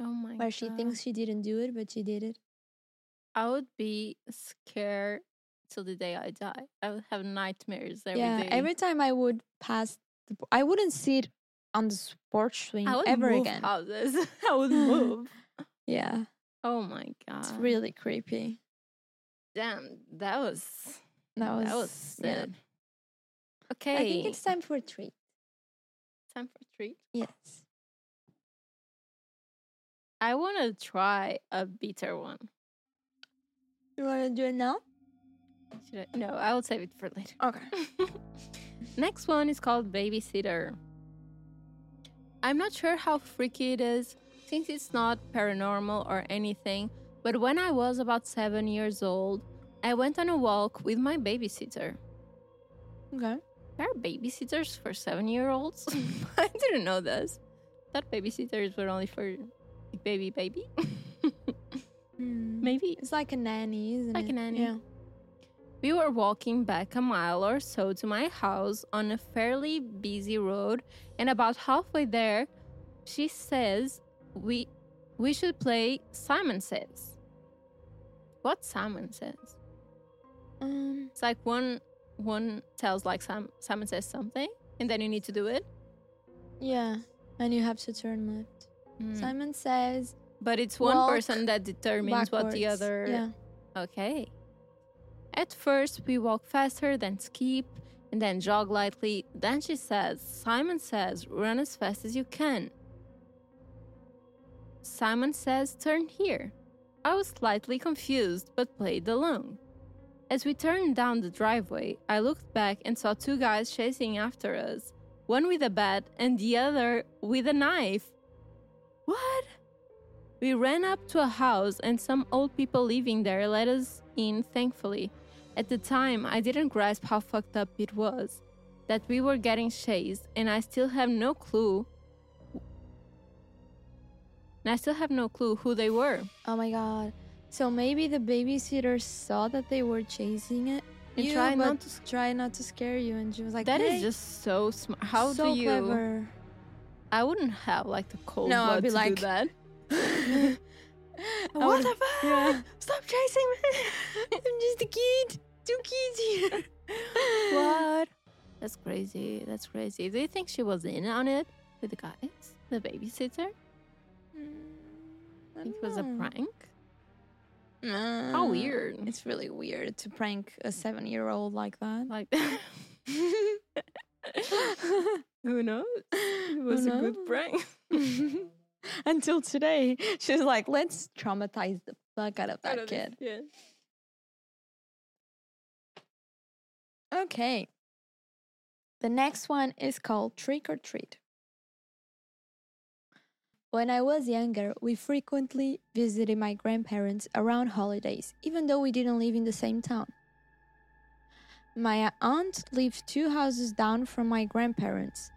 Oh my God. Where she thinks she didn't do it, but she did it. I would be scared till the day I die. I would have nightmares every day. Every time I would pass, I wouldn't sit on the porch swing ever again. I would move. Yeah. Oh my God. It's really creepy. Damn, that was sad. Yeah. Okay. I think it's time for a treat. Time for a treat? Yes. I want to try a bitter one. You want to do it now? No, I will save it for later. Okay. Next one is called Babysitter. I'm not sure how freaky it is, since it's not paranormal or anything, but when I was about 7 years old, I went on a walk with my babysitter. Okay. There are babysitters for 7-year-olds? I didn't know this. I thought babysitters were only for... baby Maybe it's like a nanny, isn't it? Like a nanny. Yeah. We were walking back a mile or so to my house on a fairly busy road, and about halfway there she says we should play Simon Says. What Simon Says? It's like one tells Simon says something and then you need to do it. Yeah, and you have to turn left. Simon says, but it's one person that determines backwards. What the other. Yeah. Okay. At first, we walk faster, then skip, and then jog lightly. Then she says, "Simon says, run as fast as you can. Simon says, turn here." I was slightly confused, but played along. As we turned down the driveway, I looked back and saw two guys chasing after us, one with a bat and the other with a knife. What? We ran up to a house and some old people living there let us in, thankfully. At the time, I didn't grasp how fucked up it was. that we were getting chased, and I still have no clue who they were. Oh my god. So maybe the babysitter saw that they were chasing it and try not to scare you, and she was like, that is just so smart. How so do you clever. I wouldn't have like the cold blood I'd be to like, do that. What the fuck? Yeah. Stop chasing me. I'm just a kid. Two kids here. What? That's crazy. That's crazy. Do you think she was in on it with the guys? The babysitter? I think it was a prank. How weird. It's really weird to prank a 7-year-old like that. Like that. Who knows? It was a good prank. Until today, she's like, let's traumatize the fuck out of that kid. Yeah. Okay. The next one is called Trick or Treat. When I was younger, we frequently visited my grandparents around holidays, even though we didn't live in the same town. My aunt lived 2 houses down from my grandparents,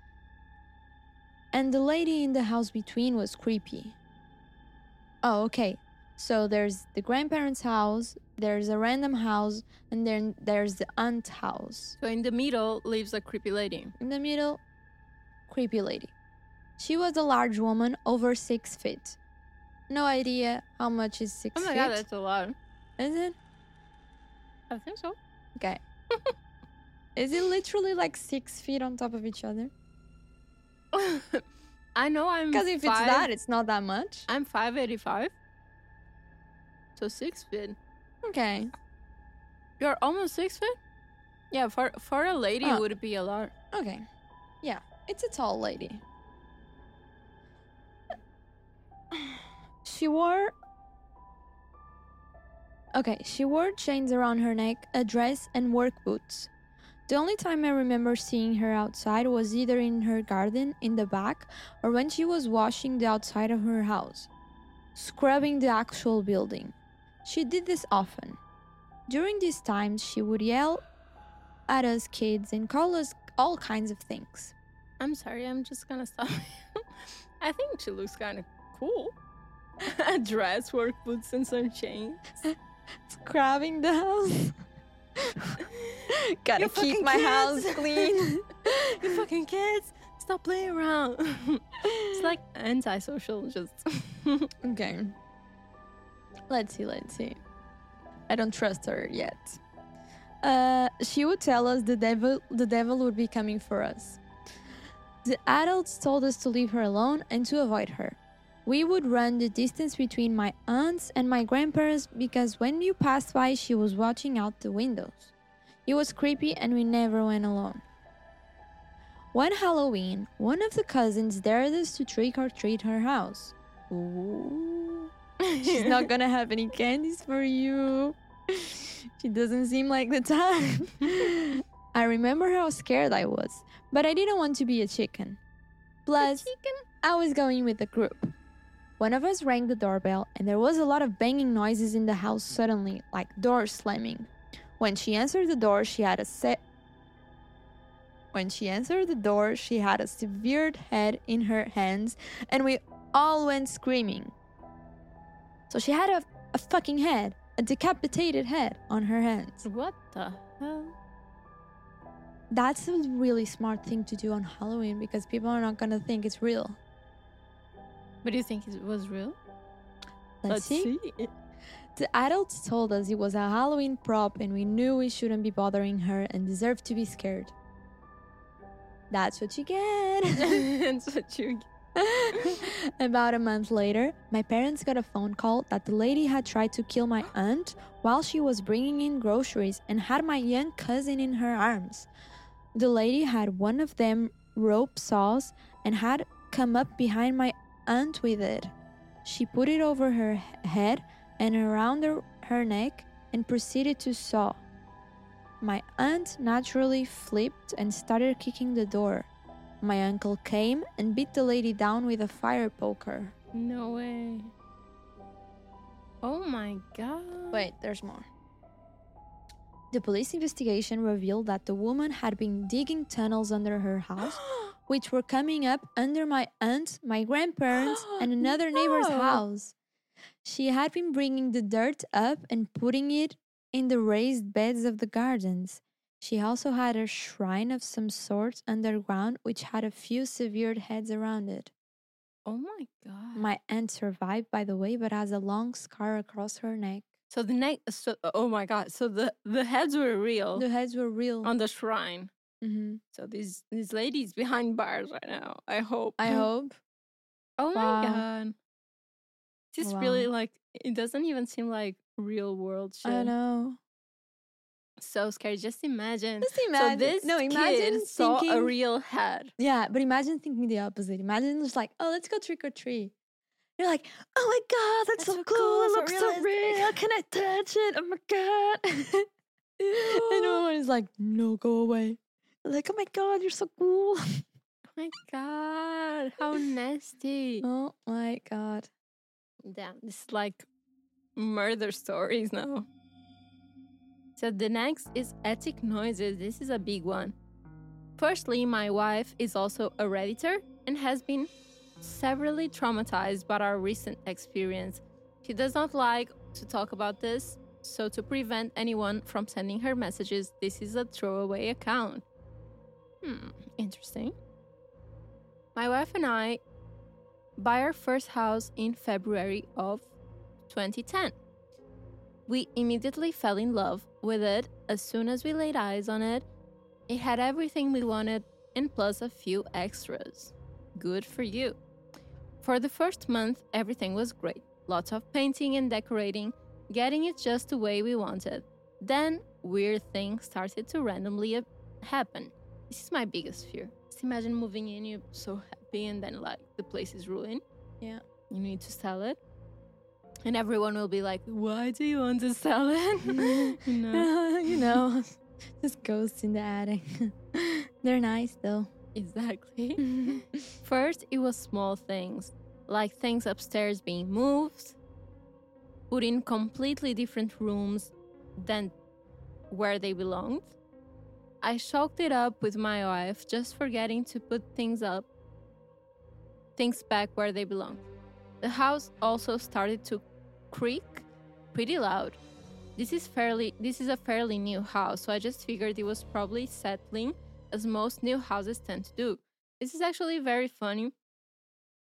and the lady in the house between was creepy. Oh, okay. So there's the grandparents' house, there's a random house, and then there's the aunt house. So in the middle lives a creepy lady. She was a large woman, over 6 feet. No idea how much is 6 feet. Oh my god, that's a lot. Is it? I think so. Okay. Is it literally like 6 feet on top of each other? I know because if it's that, it's not that much. I'm 5'85". So 6 feet. Okay. You're almost 6 feet? Yeah, for a lady it would be a lot. Okay. Yeah, it's a tall lady. She wore chains around her neck, a dress, and work boots. The only time I remember seeing her outside was either in her garden in the back or when she was washing the outside of her house, scrubbing the actual building. She did this often. During these times, she would yell at us kids and call us all kinds of things. I'm sorry, I'm just gonna stop. I think she looks kind of cool. A dress, work boots, and some chains. Scrubbing the house. Gotta keep my house clean. You fucking kids, stop playing around. It's like antisocial, just. Okay. Let's see. I don't trust her yet. She would tell us the devil would be coming for us. The adults told us to leave her alone and to avoid her. We would run the distance between my aunts and my grandparents because when you passed by, she was watching out the windows. It was creepy and we never went alone. One Halloween, one of the cousins dared us to trick or treat her house. Ooh. She's not gonna have any candies for you. She doesn't seem like the type. I remember how scared I was, but I didn't want to be a chicken. Plus, I was going with the group. One of us rang the doorbell and there was a lot of banging noises in the house suddenly, like doors slamming. When she answered the door, she had a severed head in her hands and we all went screaming. So she had a fucking head, a decapitated head on her hands. What the hell? That's a really smart thing to do on Halloween because people are not going to think it's real. But do you think it was real? Let's see. The adults told us it was a Halloween prop and we knew we shouldn't be bothering her and deserved to be scared. That's what you get. That's what you get. About a month later, my parents got a phone call that the lady had tried to kill my aunt while she was bringing in groceries and had my young cousin in her arms. The lady had one of them rope saws and had come up behind my aunt with it. She put it over her head and around her neck and proceeded to saw. My aunt naturally flipped and started kicking the door. My uncle came and beat the lady down with a fire poker. No way. Oh my god. Wait, there's more. The police investigation revealed that the woman had been digging tunnels under her house, which were coming up under my aunt, my grandparents, and another neighbor's house. She had been bringing the dirt up and putting it in the raised beds of the gardens. She also had a shrine of some sort underground, which had a few severed heads around it. Oh my God. My aunt survived, by the way, but has a long scar across her neck. So the neck, oh my God. So the heads were real. The heads were real. On the shrine. Mm-hmm. So these ladies behind bars right now, I hope. I hope. Oh my God. Just really like, it doesn't even seem like real world shit. I know. So scary. Just imagine. Just imagine. So this kid saw a real head. Yeah, but imagine thinking the opposite. Imagine just like, oh, let's go trick or treat. You're like, oh my God, that's so cool. It looks so real. How can I touch it? Oh my God. And everyone's like, no, go away. Like, oh my God, you're so cool. Oh my God, how nasty. Oh my God. Damn, this is like murder stories now. So the next is attic noises. This is a big one. Firstly, my wife is also a Redditor and has been severely traumatized by our recent experience. She does not like to talk about this, so to prevent anyone from sending her messages, this is a throwaway account. Interesting. My wife and I buy our first house in February of 2010. We immediately fell in love with it as soon as we laid eyes on it. It had everything we wanted and plus a few extras. Good for you. For the first month, everything was great. Lots of painting and decorating, getting it just the way we wanted. Then, weird things started to randomly happen. This is my biggest fear. Just imagine moving in, you're so happy, and then like the place is ruined. Yeah. You need to sell it. And everyone will be like, why do you want to sell it? you know, just ghosts in the attic. They're nice, though. Exactly. First, it was small things, like things upstairs being moved, put in completely different rooms than where they belonged. I shocked it up with my wife, just forgetting to put things back where they belonged. The house also started to creak pretty loud. This is a fairly new house, so I just figured it was probably settling, as most new houses tend to do. This is actually very funny,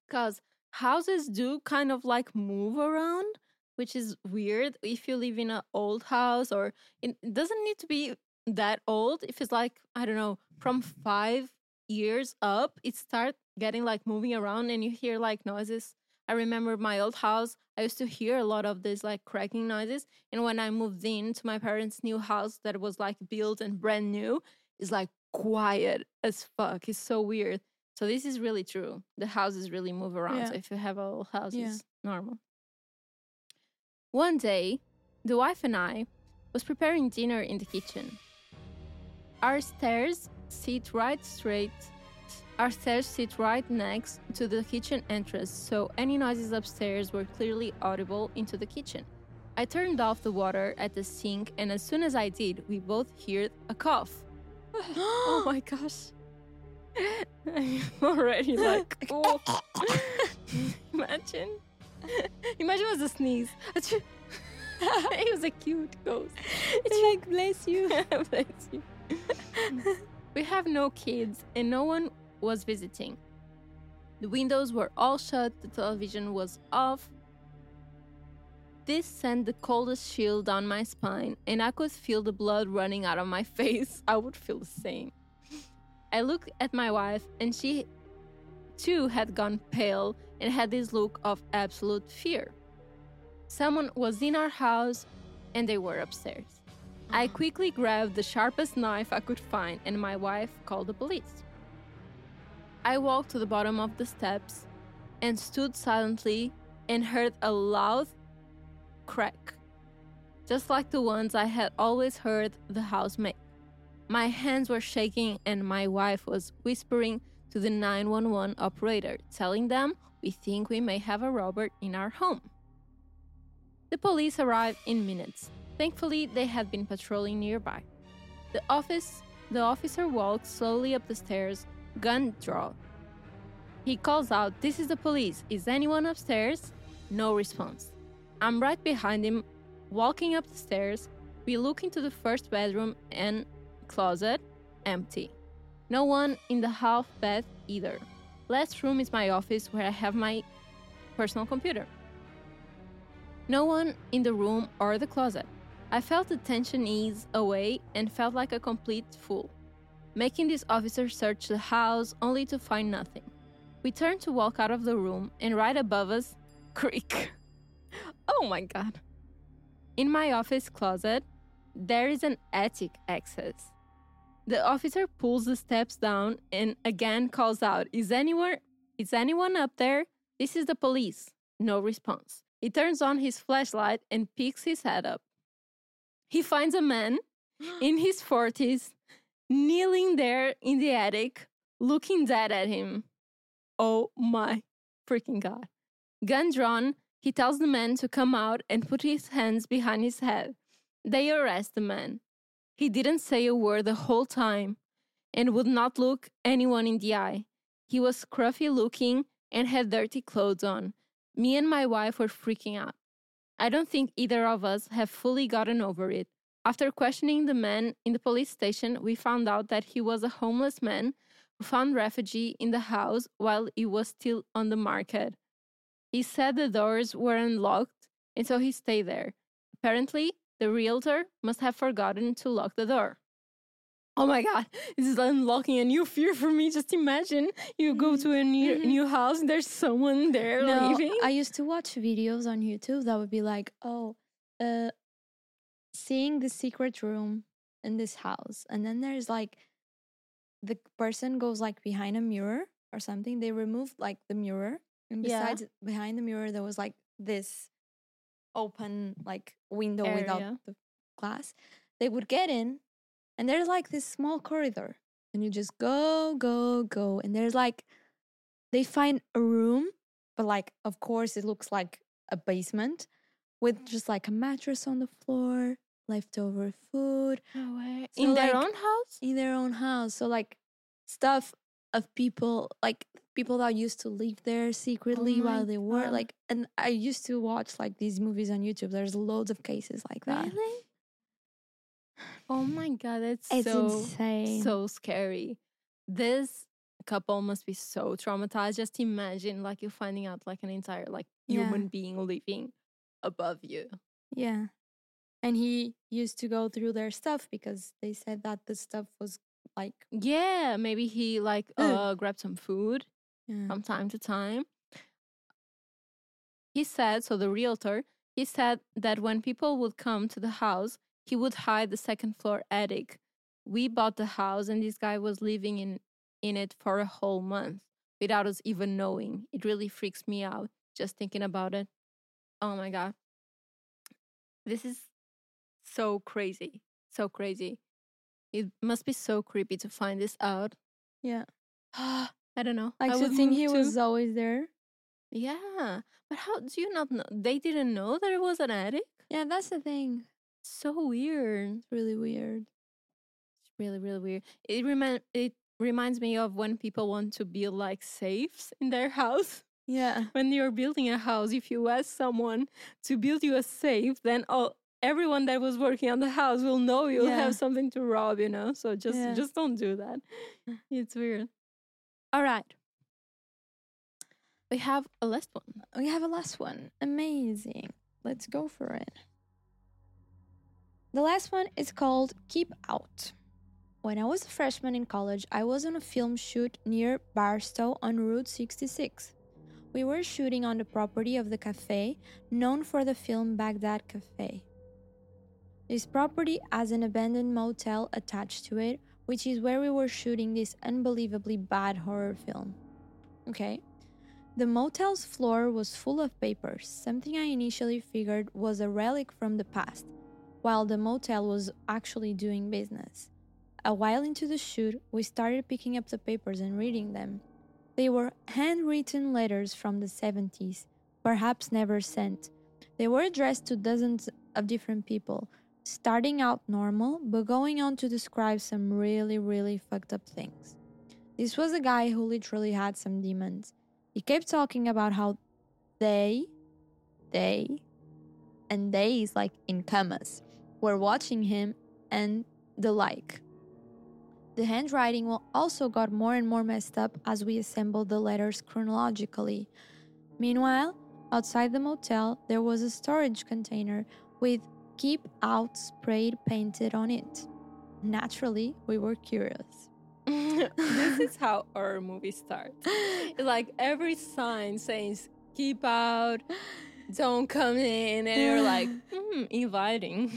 because houses do kind of like move around, which is weird if you live in an old house, or it doesn't need to be that old. If it's like, I don't know, from 5 years up, it starts getting like moving around and you hear like noises. I remember my old house, I used to hear a lot of these like cracking noises. And when I moved in to my parents' new house that was like built and brand new, it's like quiet as fuck. It's so weird. So this is really true. The houses really move around. Yeah. So if you have old houses, it's normal. One day, the wife and I was preparing dinner in the kitchen. Our stairs sit right next to the kitchen entrance, so any noises upstairs were clearly audible into the kitchen. I turned off the water at the sink, and as soon as I did, we both heard a cough. Oh my gosh. I'm already like, oh. Imagine. Imagine it was a sneeze. It was a cute ghost. It's like, bless you. Bless you. We have no kids and no one was visiting. The windows were all shut, the television was off. This sent the coldest chill down my spine, and I could feel the blood running out of my face. I would feel the same. I looked at my wife, and she too had gone pale and had this look of absolute fear. Someone was in our house, and they were upstairs. I quickly grabbed the sharpest knife I could find, and my wife called the police. I walked to the bottom of the steps and stood silently and heard a loud crack, just like the ones I had always heard the house make. My hands were shaking, and my wife was whispering to the 911 operator, telling them we think we may have a robber in our home. The police arrived in minutes. Thankfully, they had been patrolling nearby. The officer walks slowly up the stairs, gun drawn. He calls out, "This is the police. Is anyone upstairs?" No response. I'm right behind him, walking up the stairs. We look into the first bedroom and closet, empty. No one in the half bed either. Last room is my office where I have my personal computer. No one in the room or the closet. I felt the tension ease away and felt like a complete fool, making this officer search the house only to find nothing. We turned to walk out of the room and right above us, creak. Oh my God. In my office closet, there is an attic access. The officer pulls the steps down and again calls out, Is anyone up there? This is the police. No response. He turns on his flashlight and peeks his head up. He finds a man in his 40s, kneeling there in the attic, looking dead at him. Oh my freaking God. Gun drawn, he tells the man to come out and put his hands behind his head. They arrest the man. He didn't say a word the whole time and would not look anyone in the eye. He was scruffy looking and had dirty clothes on. Me and my wife were freaking out. I don't think either of us have fully gotten over it. After questioning the man in the police station, we found out that he was a homeless man who found refuge in the house while it was still on the market. He said the doors were unlocked and so he stayed there. Apparently, the realtor must have forgotten to lock the door. Oh my God, this is unlocking a new fear for me. Just imagine you go to a new house and there's someone there living. I used to watch videos on YouTube that would be like, seeing the secret room in this house. And then there's like, the person goes like behind a mirror or something. They removed like the mirror. And besides behind the mirror, there was like this open like window area without the glass. They would get in and there's like this small corridor and you just go and there's like they find a room, but like of course it looks like a basement with just like a mattress on the floor, leftover food. No way. So in like, their own house? In their own house. So like stuff of people, like people that used to live there secretly while they were like, and I used to watch like these movies on YouTube. There's loads of cases like that. Really? Oh my God, it's so insane. So scary. This couple must be so traumatized. Just imagine like you finding out like an entire like human being living above you. Yeah. And he used to go through their stuff because they said that the stuff was like, yeah, maybe he like grabbed some food from time to time. He said, so the realtor, he said that when people would come to the house, he would hide the second floor attic. We bought the house and this guy was living in it for a whole month without us even knowing. It really freaks me out just thinking about it. Oh my God. This is so crazy. So crazy. It must be so creepy to find this out. Yeah. I don't know. Like, to think he was always there. Yeah. But how do you not know? They didn't know there was an attic? Yeah, that's the thing. So weird. It's really weird. It's really, really weird. It reminds me of when people want to build like safes in their house. Yeah. When you're building a house, if you ask someone to build you a safe, then everyone that was working on the house will know you'll have something to rob, you know? So just don't do that. It's weird. All right. We have a last one. Amazing. Let's go for it. The last one is called Keep Out. When I was a freshman in college, I was on a film shoot near Barstow on Route 66. We were shooting on the property of the cafe, known for the film Baghdad Cafe. This property has an abandoned motel attached to it, which is where we were shooting this unbelievably bad horror film. Okay. The motel's floor was full of papers, something I initially figured was a relic from the past, while the motel was actually doing business. A while into the shoot, we started picking up the papers and reading them. They were handwritten letters from the 70s, perhaps never sent. They were addressed to dozens of different people, starting out normal, but going on to describe some really, really fucked up things. This was a guy who literally had some demons. He kept talking about how they, and they is like in commas, were watching him and the like. The handwriting also got more and more messed up as we assembled the letters chronologically. Meanwhile, outside the motel, there was a storage container with "Keep Out" sprayed painted on it. Naturally, we were curious. This is how horror movies start. Like every sign says, "Keep out, don't come in," and you're like, inviting.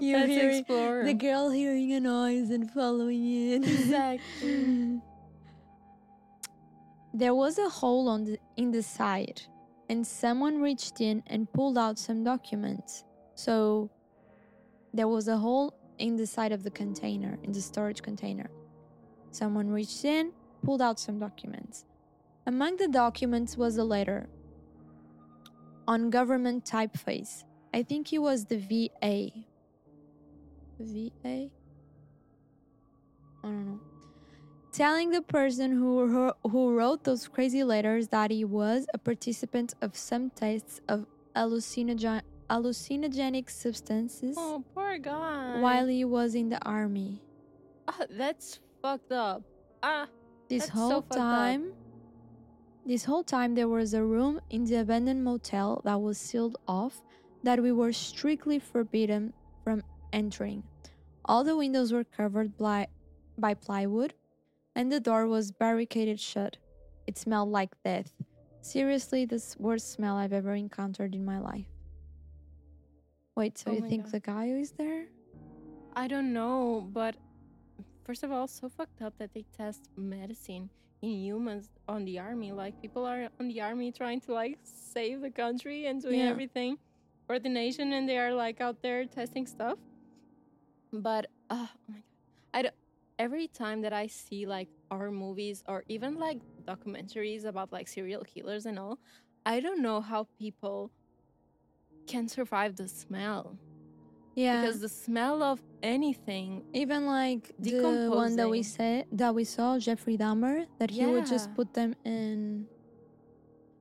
Let's explore. The girl hearing a noise and following it. Exactly. There was a hole in the side, and someone reached in and pulled out some documents. So there was a hole in the side of the container, in the storage container. Someone reached in, pulled out some documents. Among the documents was a letter on government typeface. I think it was the VA. VA? I don't know. Telling the person who wrote those crazy letters that he was a participant of some tests of hallucinogenic substances. Oh, poor guy. While he was in the army. Oh, that's fucked up. This whole time there was a room in the abandoned motel that was sealed off that we were strictly forbidden from entering. All the windows were covered by plywood, and the door was barricaded shut. It smelled like death. Seriously, the worst smell I've ever encountered in my life. Wait, so you think God. The guy is there? I don't know, but first of all, so fucked up that they test medicine in humans on the army. Like, people are on the army trying to, like, save the country and doing everything for the nation, and they are, like, out there testing stuff. But, oh my God. Every time that I see, like, horror movies or even, like, documentaries about, like, serial killers and all, I don't know how people can survive the smell. Yeah. Because the smell of anything... Even, like, the one that we saw, Jeffrey Dahmer, that he would just put them in...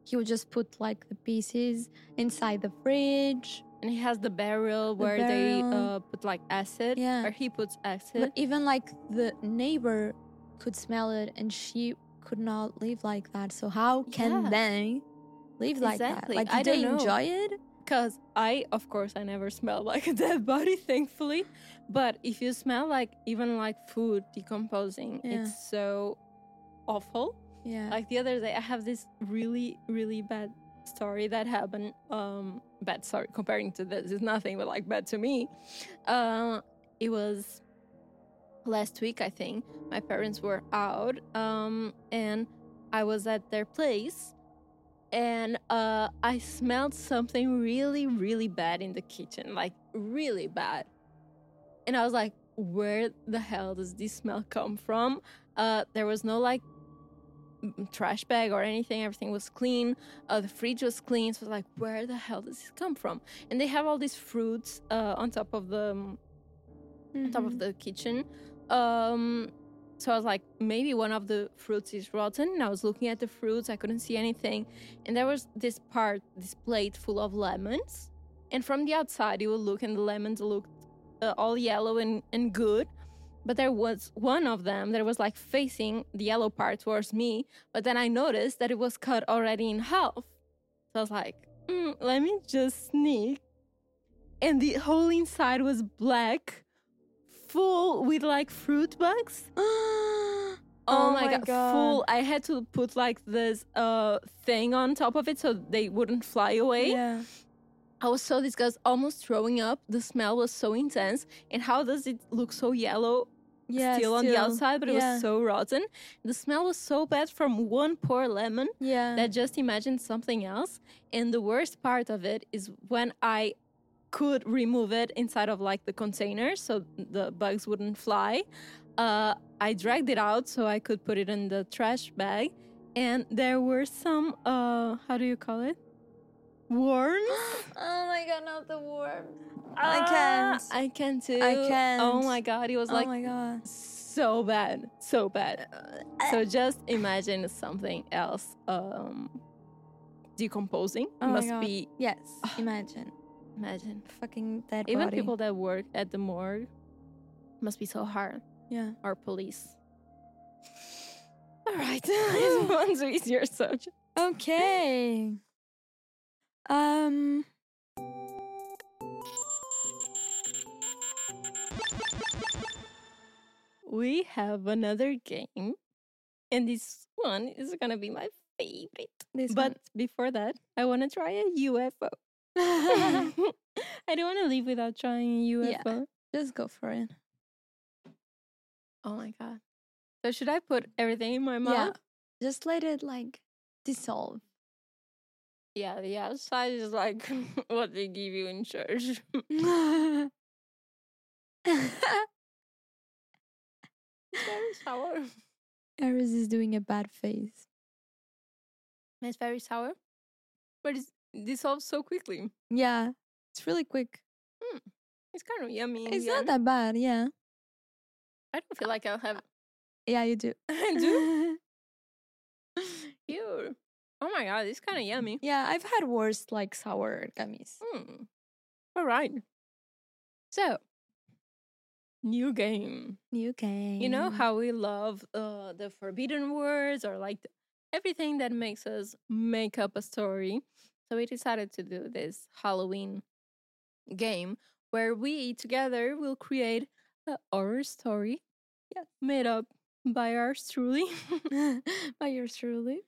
He would just put, like, the pieces inside the fridge... And he has the barrel where they put, like, acid. Yeah. Or he puts acid. But even, like, the neighbor could smell it, and she could not live like that. So how can they live like that? Like, do they enjoy it? Because of course, I never smell, like, a dead body, thankfully. But if you smell, like, even, like, food decomposing, it's so awful. Yeah. Like, the other day, I have this really, really bad story that happened... bad, sorry, comparing to this is nothing, but like bad to me. It was last week, I think. My parents were out and I was at their place, and I smelled something really, really bad in the kitchen, like really bad. And I was like, where the hell does this smell come from? There was no like trash bag or anything. Everything was clean. The fridge was clean. So I was like, where the hell does this come from? And they have all these fruits on top of the kitchen. So I was like, maybe one of the fruits is rotten. And I was looking at the fruits. I couldn't see anything. And there was this plate full of lemons. And from the outside, you would look, and the lemons looked all yellow and good. But there was one of them that was like facing the yellow part towards me. But then I noticed that it was cut already in half. So I was like, let me just sneak. And the whole inside was black, full with like fruit bugs. Oh my God. Full. I had to put like this thing on top of it so they wouldn't fly away. Yeah. I was so disgusted, almost throwing up. The smell was so intense. And how does it look so yellow? Yeah, still on the outside, but it was so rotten. The smell was so bad from one poor lemon that just imagined something else. And the worst part of it is when I could remove it inside of like the container so the bugs wouldn't fly, I dragged it out so I could put it in the trash bag. And there were some, how do you call it? Worms? Oh my God. ran out the warmth. I can too. Oh my God, he was so bad, so bad. So just imagine something else decomposing. Oh must be yes. Imagine fucking dead body. Even people that work at the morgue must be so hard. Yeah. Or police. All right. This one's easier subject. Okay. We have another game, and this one is gonna be my favorite. Before that, I wanna try a UFO. I don't wanna leave without trying a UFO. Yeah, just go for it. Oh my God. So should I put everything in my mouth? Yeah, just let it dissolve. Yeah, the outside is what they give you in church. Very sour. Aris is doing a bad face. It's very sour, but it dissolves so quickly. Yeah, it's really quick. It's kind of yummy. It's not that bad, yeah. I don't feel like I'll have. Yeah, you do. I do. Ew. Oh my God, it's kind of yummy. Yeah, I've had worse sour gummies. All right. So. New game. You know how we love the forbidden words or everything that makes us make up a story. So we decided to do this Halloween game where we together will create a horror story made up by ours truly. By yours truly.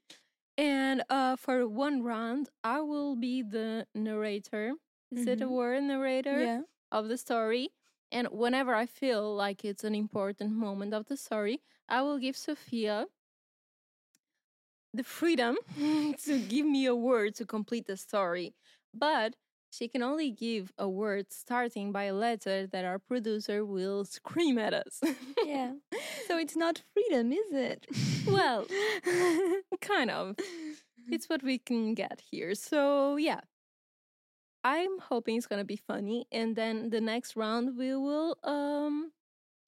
And for one round, I will be the narrator. Is it a word, narrator? Yeah. Of the story. And whenever I feel like it's an important moment of the story, I will give Sophia the freedom to give me a word to complete the story. But she can only give a word starting by a letter that our producer will scream at us. Yeah. So it's not freedom, is it? Well, kind of. It's what we can get here. So, yeah. I'm hoping it's going to be funny, and then the next round we will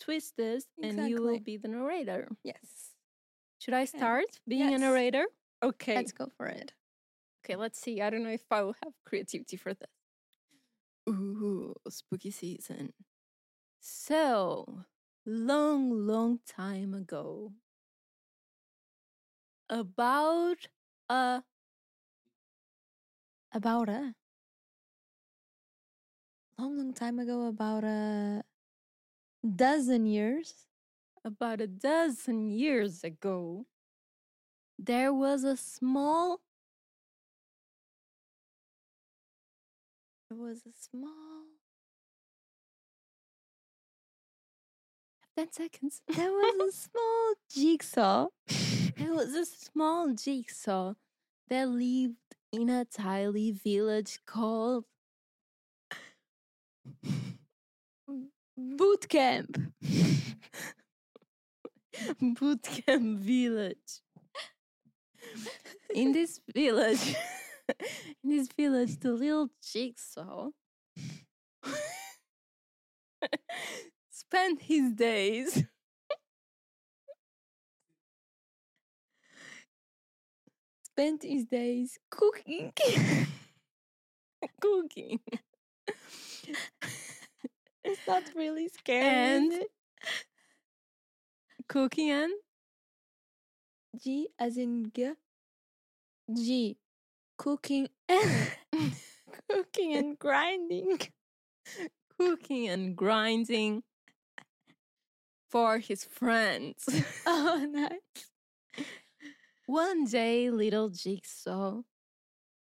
twist this, and you will be the narrator. Yes. Should I start being a narrator? Okay. Let's go for it. Okay, let's see. I don't know if I will have creativity for this. Ooh, spooky season. So, long, long time ago, about a dozen years. About a dozen years ago, there was a small... Have 10 seconds. There was a small jigsaw. That lived in a tiny village called... Bootcamp. Bootcamp village. In this village, the little Jigsaw spent his days cooking. It's not really scary. And cooking and G as in G. Cooking and Cooking and grinding for his friends. Oh, nice. One day little Jigsaw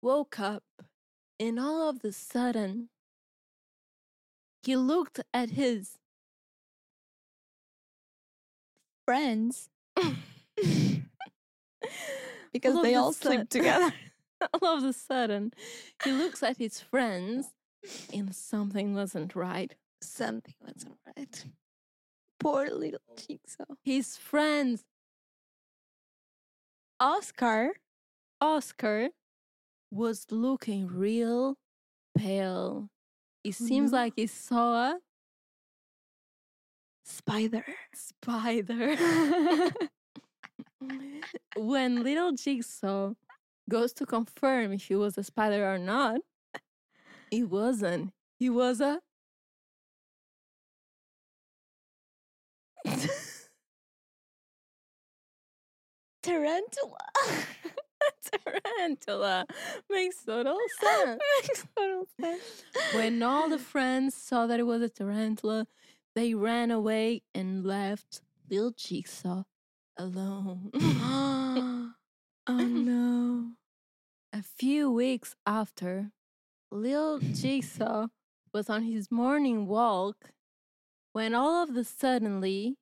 woke up and all of a sudden he looked at his friends because all they all sleep together. All of a sudden, he looks at his friends and something wasn't right. Poor little Jigsaw. His friends, Oscar was looking real pale. It seems like he saw a spider. When little Jigsaw goes to confirm if he was a spider or not, he wasn't. He was a... Tarantula. Makes total sense. When all the friends saw that it was a tarantula, they ran away and left little Jigsaw alone. Oh no. A few weeks after, little Jigsaw was on his morning walk when all of a sudden a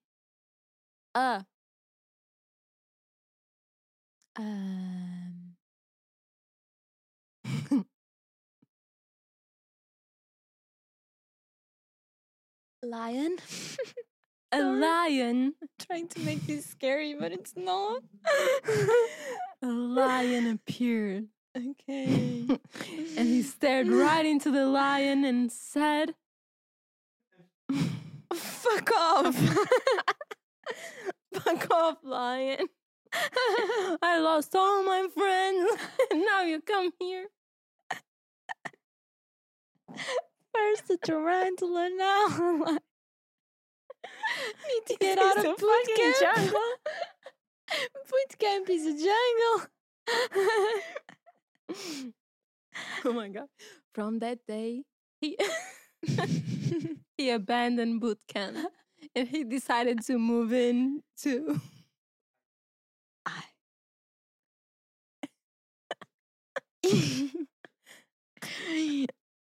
lion trying to make this scary, but it's not. A lion appeared. Okay. And he stared right into the lion and said, "Fuck off." "Fuck off, lion. I lost all my friends, and now you come here." First the tarantula, now a lion. Need to get out of boot camp. Jungle. Boot camp is a jungle. Oh my god. From that day, he abandoned boot camp and he decided to move in to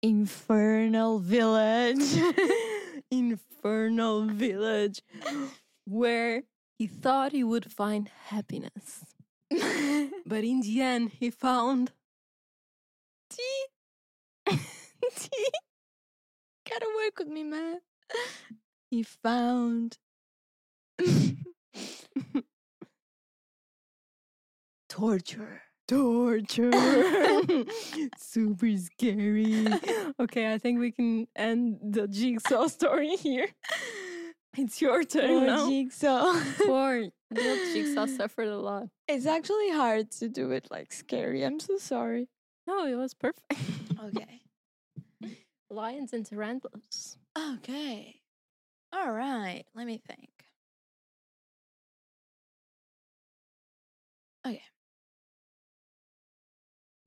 Infernal Village, where he thought he would find happiness. But in the end, he found Tea. Gotta work with me, man. He found torture. Super scary. Okay, I think we can end the Jigsaw story here. It's your turn. Poor now. Jigsaw. Poor little Jigsaw suffered a lot. It's actually hard to do it like scary. I'm so sorry. No, it was perfect. Okay. Lions and tarantulas. Okay. All right. Let me think. Okay.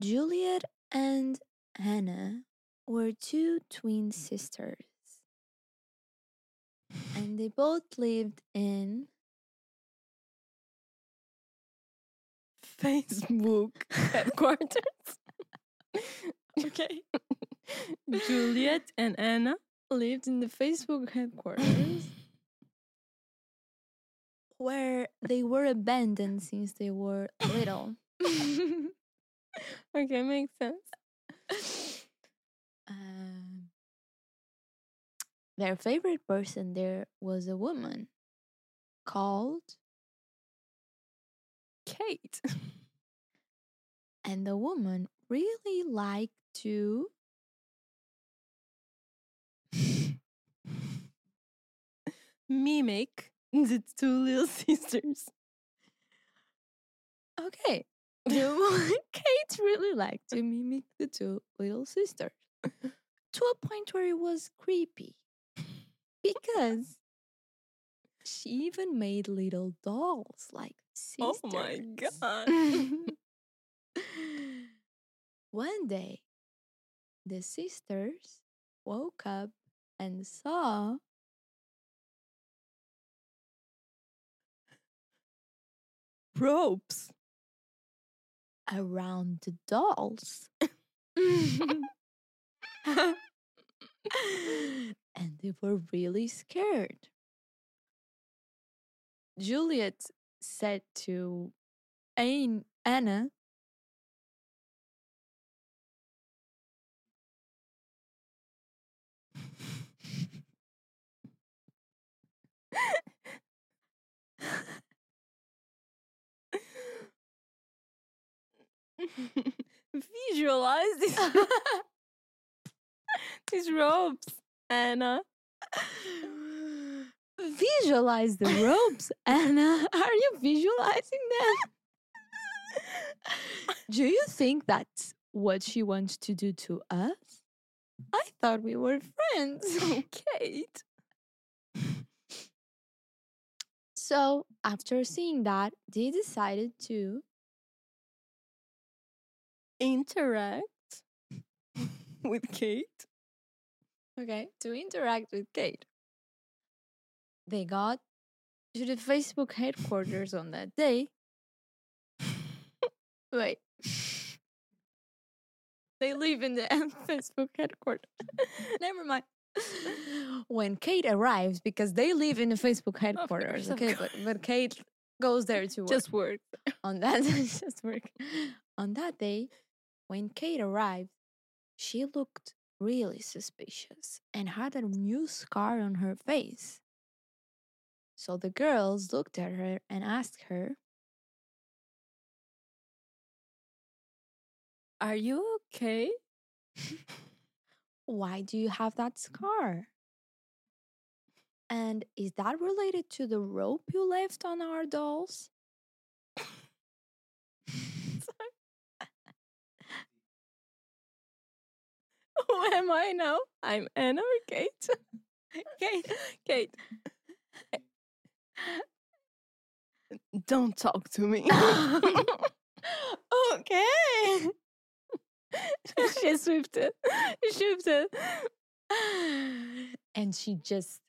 Juliet and Hannah were two twin sisters, and they both lived in Facebook headquarters. Okay. Juliet and Hannah lived in the Facebook headquarters, where they were abandoned since they were little. Okay, makes sense. Their favorite person there was a woman called Kate. And the woman really liked to mimic the two little sisters. Okay. Kate really liked to mimic the two little sisters to a point where it was creepy, because she even made little dolls like sisters. Oh my god. One day, the sisters woke up and saw ropes around the dolls. And they were really scared. Juliet said to Anna, visualize this. His robes, Anna. Visualize the robes, Anna. Are you visualizing them? Do you think that's what she wants to do to us? I thought we were friends, Kate. So, after seeing that, they decided to interact with Kate. Okay, to interact with Kate. They got to the Facebook headquarters on that day. Wait. They live in the Facebook headquarters. Never mind. When Kate arrives, because they live in the Facebook headquarters, course, okay, but Kate goes there to work. Just work. On that day, when Kate arrived, she looked really suspicious and had a new scar on her face. So the girls looked at her and asked her, "Are you okay? Why do you have that scar? And is that related to the rope you left on our dolls?" Who am I now? I'm Anna or Kate? Kate. Don't talk to me. Okay. She shifted. And she just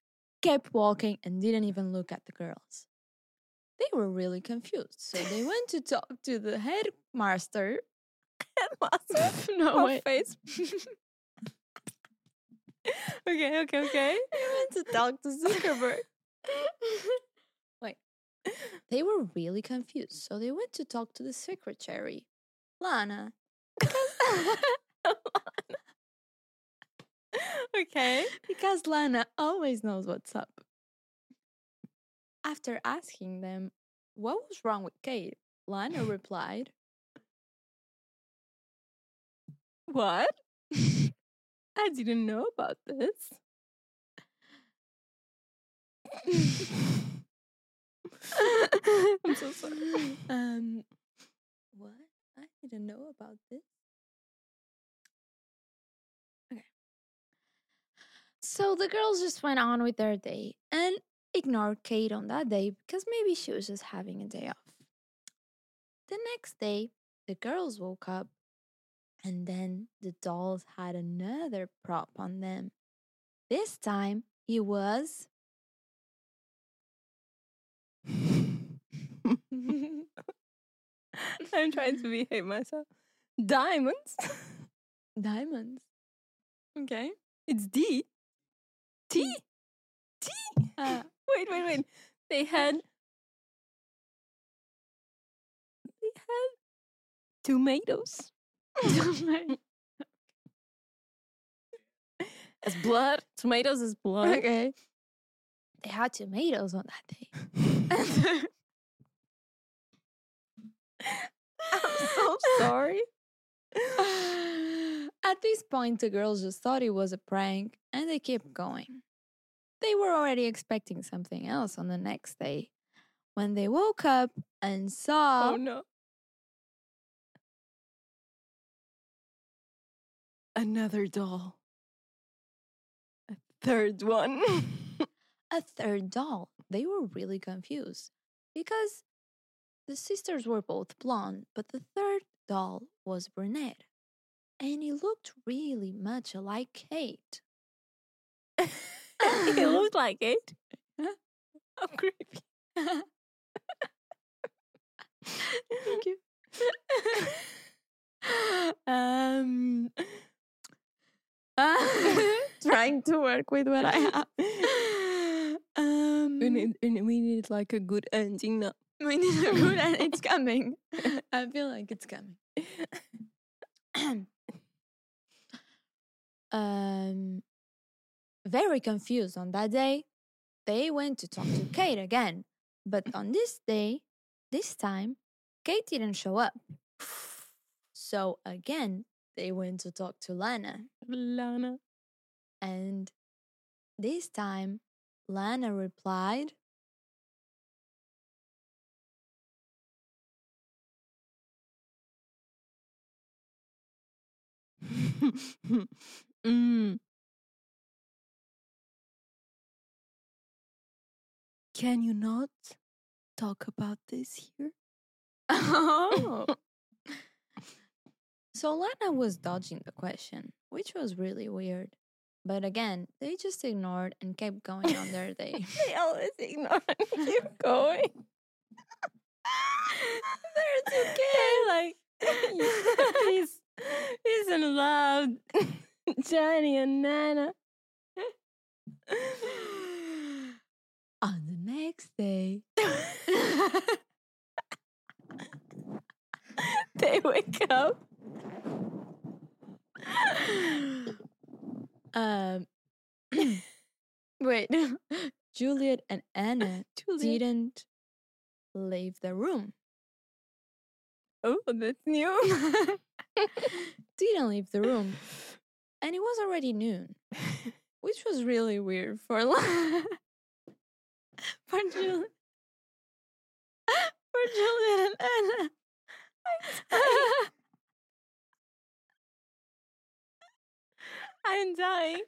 kept walking and didn't even look at the girls. They were really confused. So they went to talk to the headmaster. Headmaster? No way. Facebook. Okay. They went to talk to Zuckerberg. Wait. They were really confused. So they went to talk to the secretary, Lana. Okay. Because Lana always knows what's up. After asking them what was wrong with Kate, Lana replied, "What? I didn't know about this." I'm so sorry. What? I didn't know about this. Okay. So the girls just went on with their day and ignored Kate on that day because maybe she was just having a day off. The next day, the girls woke up and then the dolls had another prop on them. This time, it was... I'm trying to behave myself. Diamonds. Okay. It's D. T. T. Wait. They had tomatoes. As blood. Tomatoes is blood. Okay. They had tomatoes on that day. I'm so sorry. At this point, the girls just thought it was a prank and they kept going. They were already expecting something else on the next day when they woke up and saw... Oh no. Another doll. A third one. A third doll. They were really confused because... The sisters were both blonde, but the third doll was brunette, and he looked really much like Kate. He looked like Kate? How creepy. Thank you. Trying to work with what I have. We need like a good ending now. We need a good and it's coming. I feel like it's coming. Very confused on that day, they went to talk to Kate again. But on this time, Kate didn't show up. So again, they went to talk to Lana. And this time, Lana replied, Can you not talk about this here? Oh. So Lana was dodging the question, which was really weird. But again, they just ignored and kept going on their day. They always ignore and keep going. They're two kids. Like, he's in love. Johnny and Nana. On the next day, they wake up. Wait. Juliet and Anna didn't leave the room. Oh, that's new. Didn't leave the room. And it was already noon, which was really weird for for Juliet and Anna. I'm dying.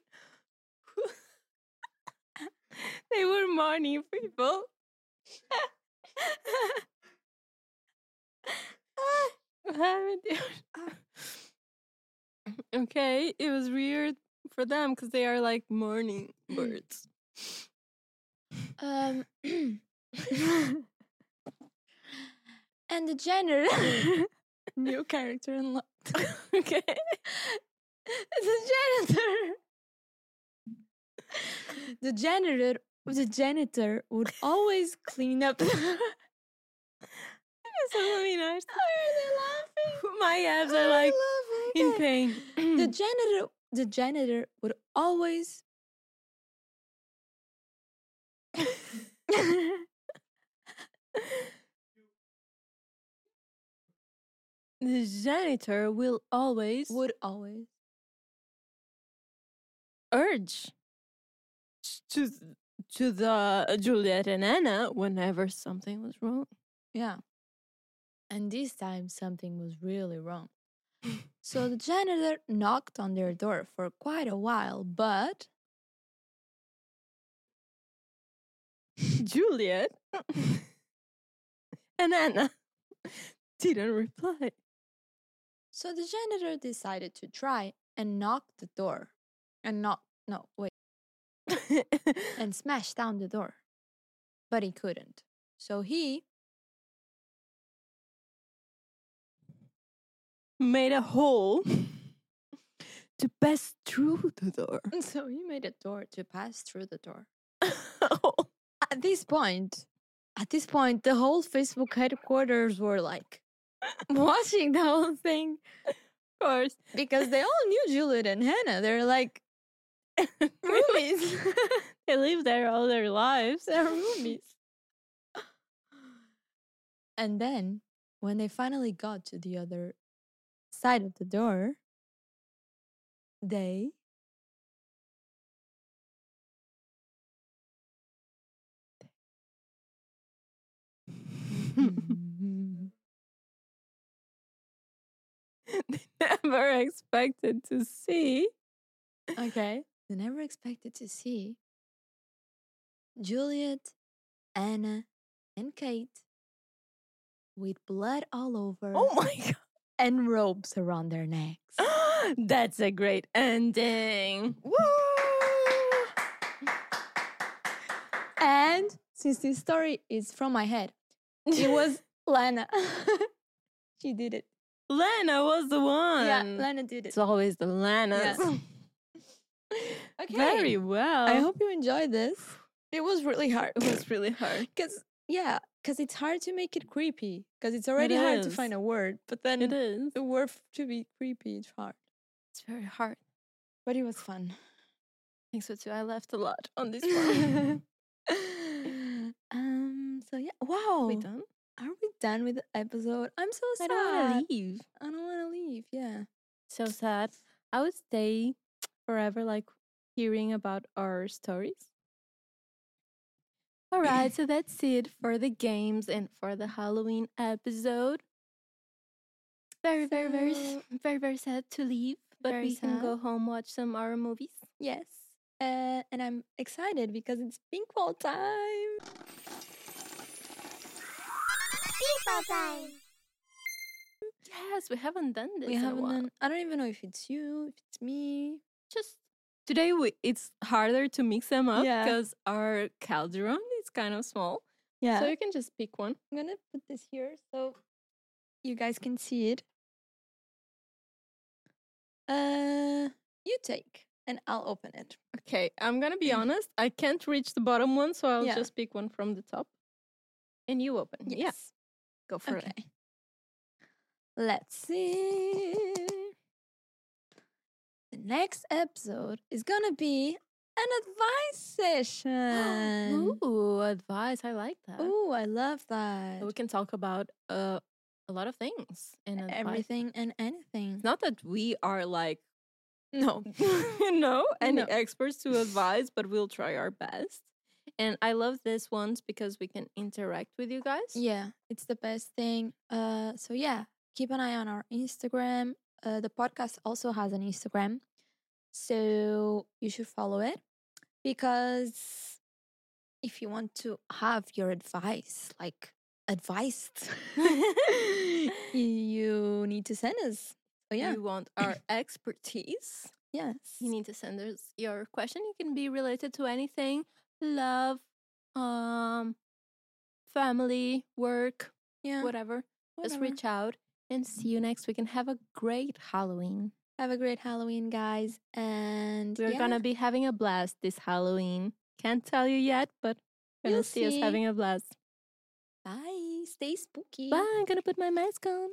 They were morning people. What happened there? Okay, it was weird for them because they are like morning birds. And the janitor, new character unlocked. Okay. The janitor would always clean up. Why are they laughing? My abs are like in pain. The janitor would always would always urge to the Juliet and Anna whenever something was wrong. Yeah. And this time something was really wrong. So the janitor knocked on their door for quite a while, but Juliet and Anna didn't reply. So the janitor decided to try and knock the door. And smashed down the door. But he couldn't. So he made a hole to pass through the door. So he made a door to pass through the door. At this point, the whole Facebook headquarters were like watching the whole thing. Of course. Because they all knew Juliet and Hannah. They're like, roomies. They live there all their lives. They're roomies. And then, when they finally got to the other side of the door, They never expected to see Juliet, Anna, and Kate with blood all over. Oh my God. And ropes around their necks. That's a great ending. Woo! And since this story is from my head, it was Lana. She did it. Lana was the one. Yeah, Lana did it. It's always the Lanas. Yeah. Okay. Very well. I hope you enjoyed this. It was really hard. Because it's hard to make it creepy. Because it's already hard to find a word. But then it is. The word to be creepy is hard. It's very hard. But it was fun. I think so too. I laughed a lot on this one. So yeah. Wow. Are we done? Are we done with the episode? I'm so sad. I don't want to leave. Yeah. So sad. I would stay forever, like hearing about our stories. All right, so that's it for the games and for the Halloween episode. Very, very sad to leave, but we can go home, watch some horror movies. Yes. And I'm excited because it's Pinkball time. Pinkball time. Yes, we haven't done this. I don't even know if it's you, if it's me. Just today, it's harder to mix them up because our calderon is kind of small. Yeah. So you can just pick one. I'm gonna put this here so you guys can see it. You take. And I'll open it. Okay, I'm gonna be honest. I can't reach the bottom one, so I'll just pick one from the top. And you open. Yes. Yeah. Go for it. Let's see. The next episode is gonna be an advice session. Ooh, advice. I like that. Ooh, I love that. So we can talk about a lot of things. And everything and anything. It's not that we are like, experts to advise, but we'll try our best. And I love this ones because we can interact with you guys. Yeah, it's the best thing. So yeah, keep an eye on our Instagram. The podcast also has an Instagram, so you should follow it, because if you want to have your advice, like advised, you need to send us. Oh, yeah. You want our expertise? Yes. You need to send us your question. It can be related to anything: love, family, work, whatever. Just reach out, and see you next week. And have a great Halloween. Have a great Halloween, guys. And we're gonna be having a blast this Halloween. Can't tell you yet, but you'll see us having a blast. Bye. Stay spooky. Bye. I'm gonna put my mask on.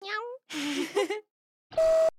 Meow.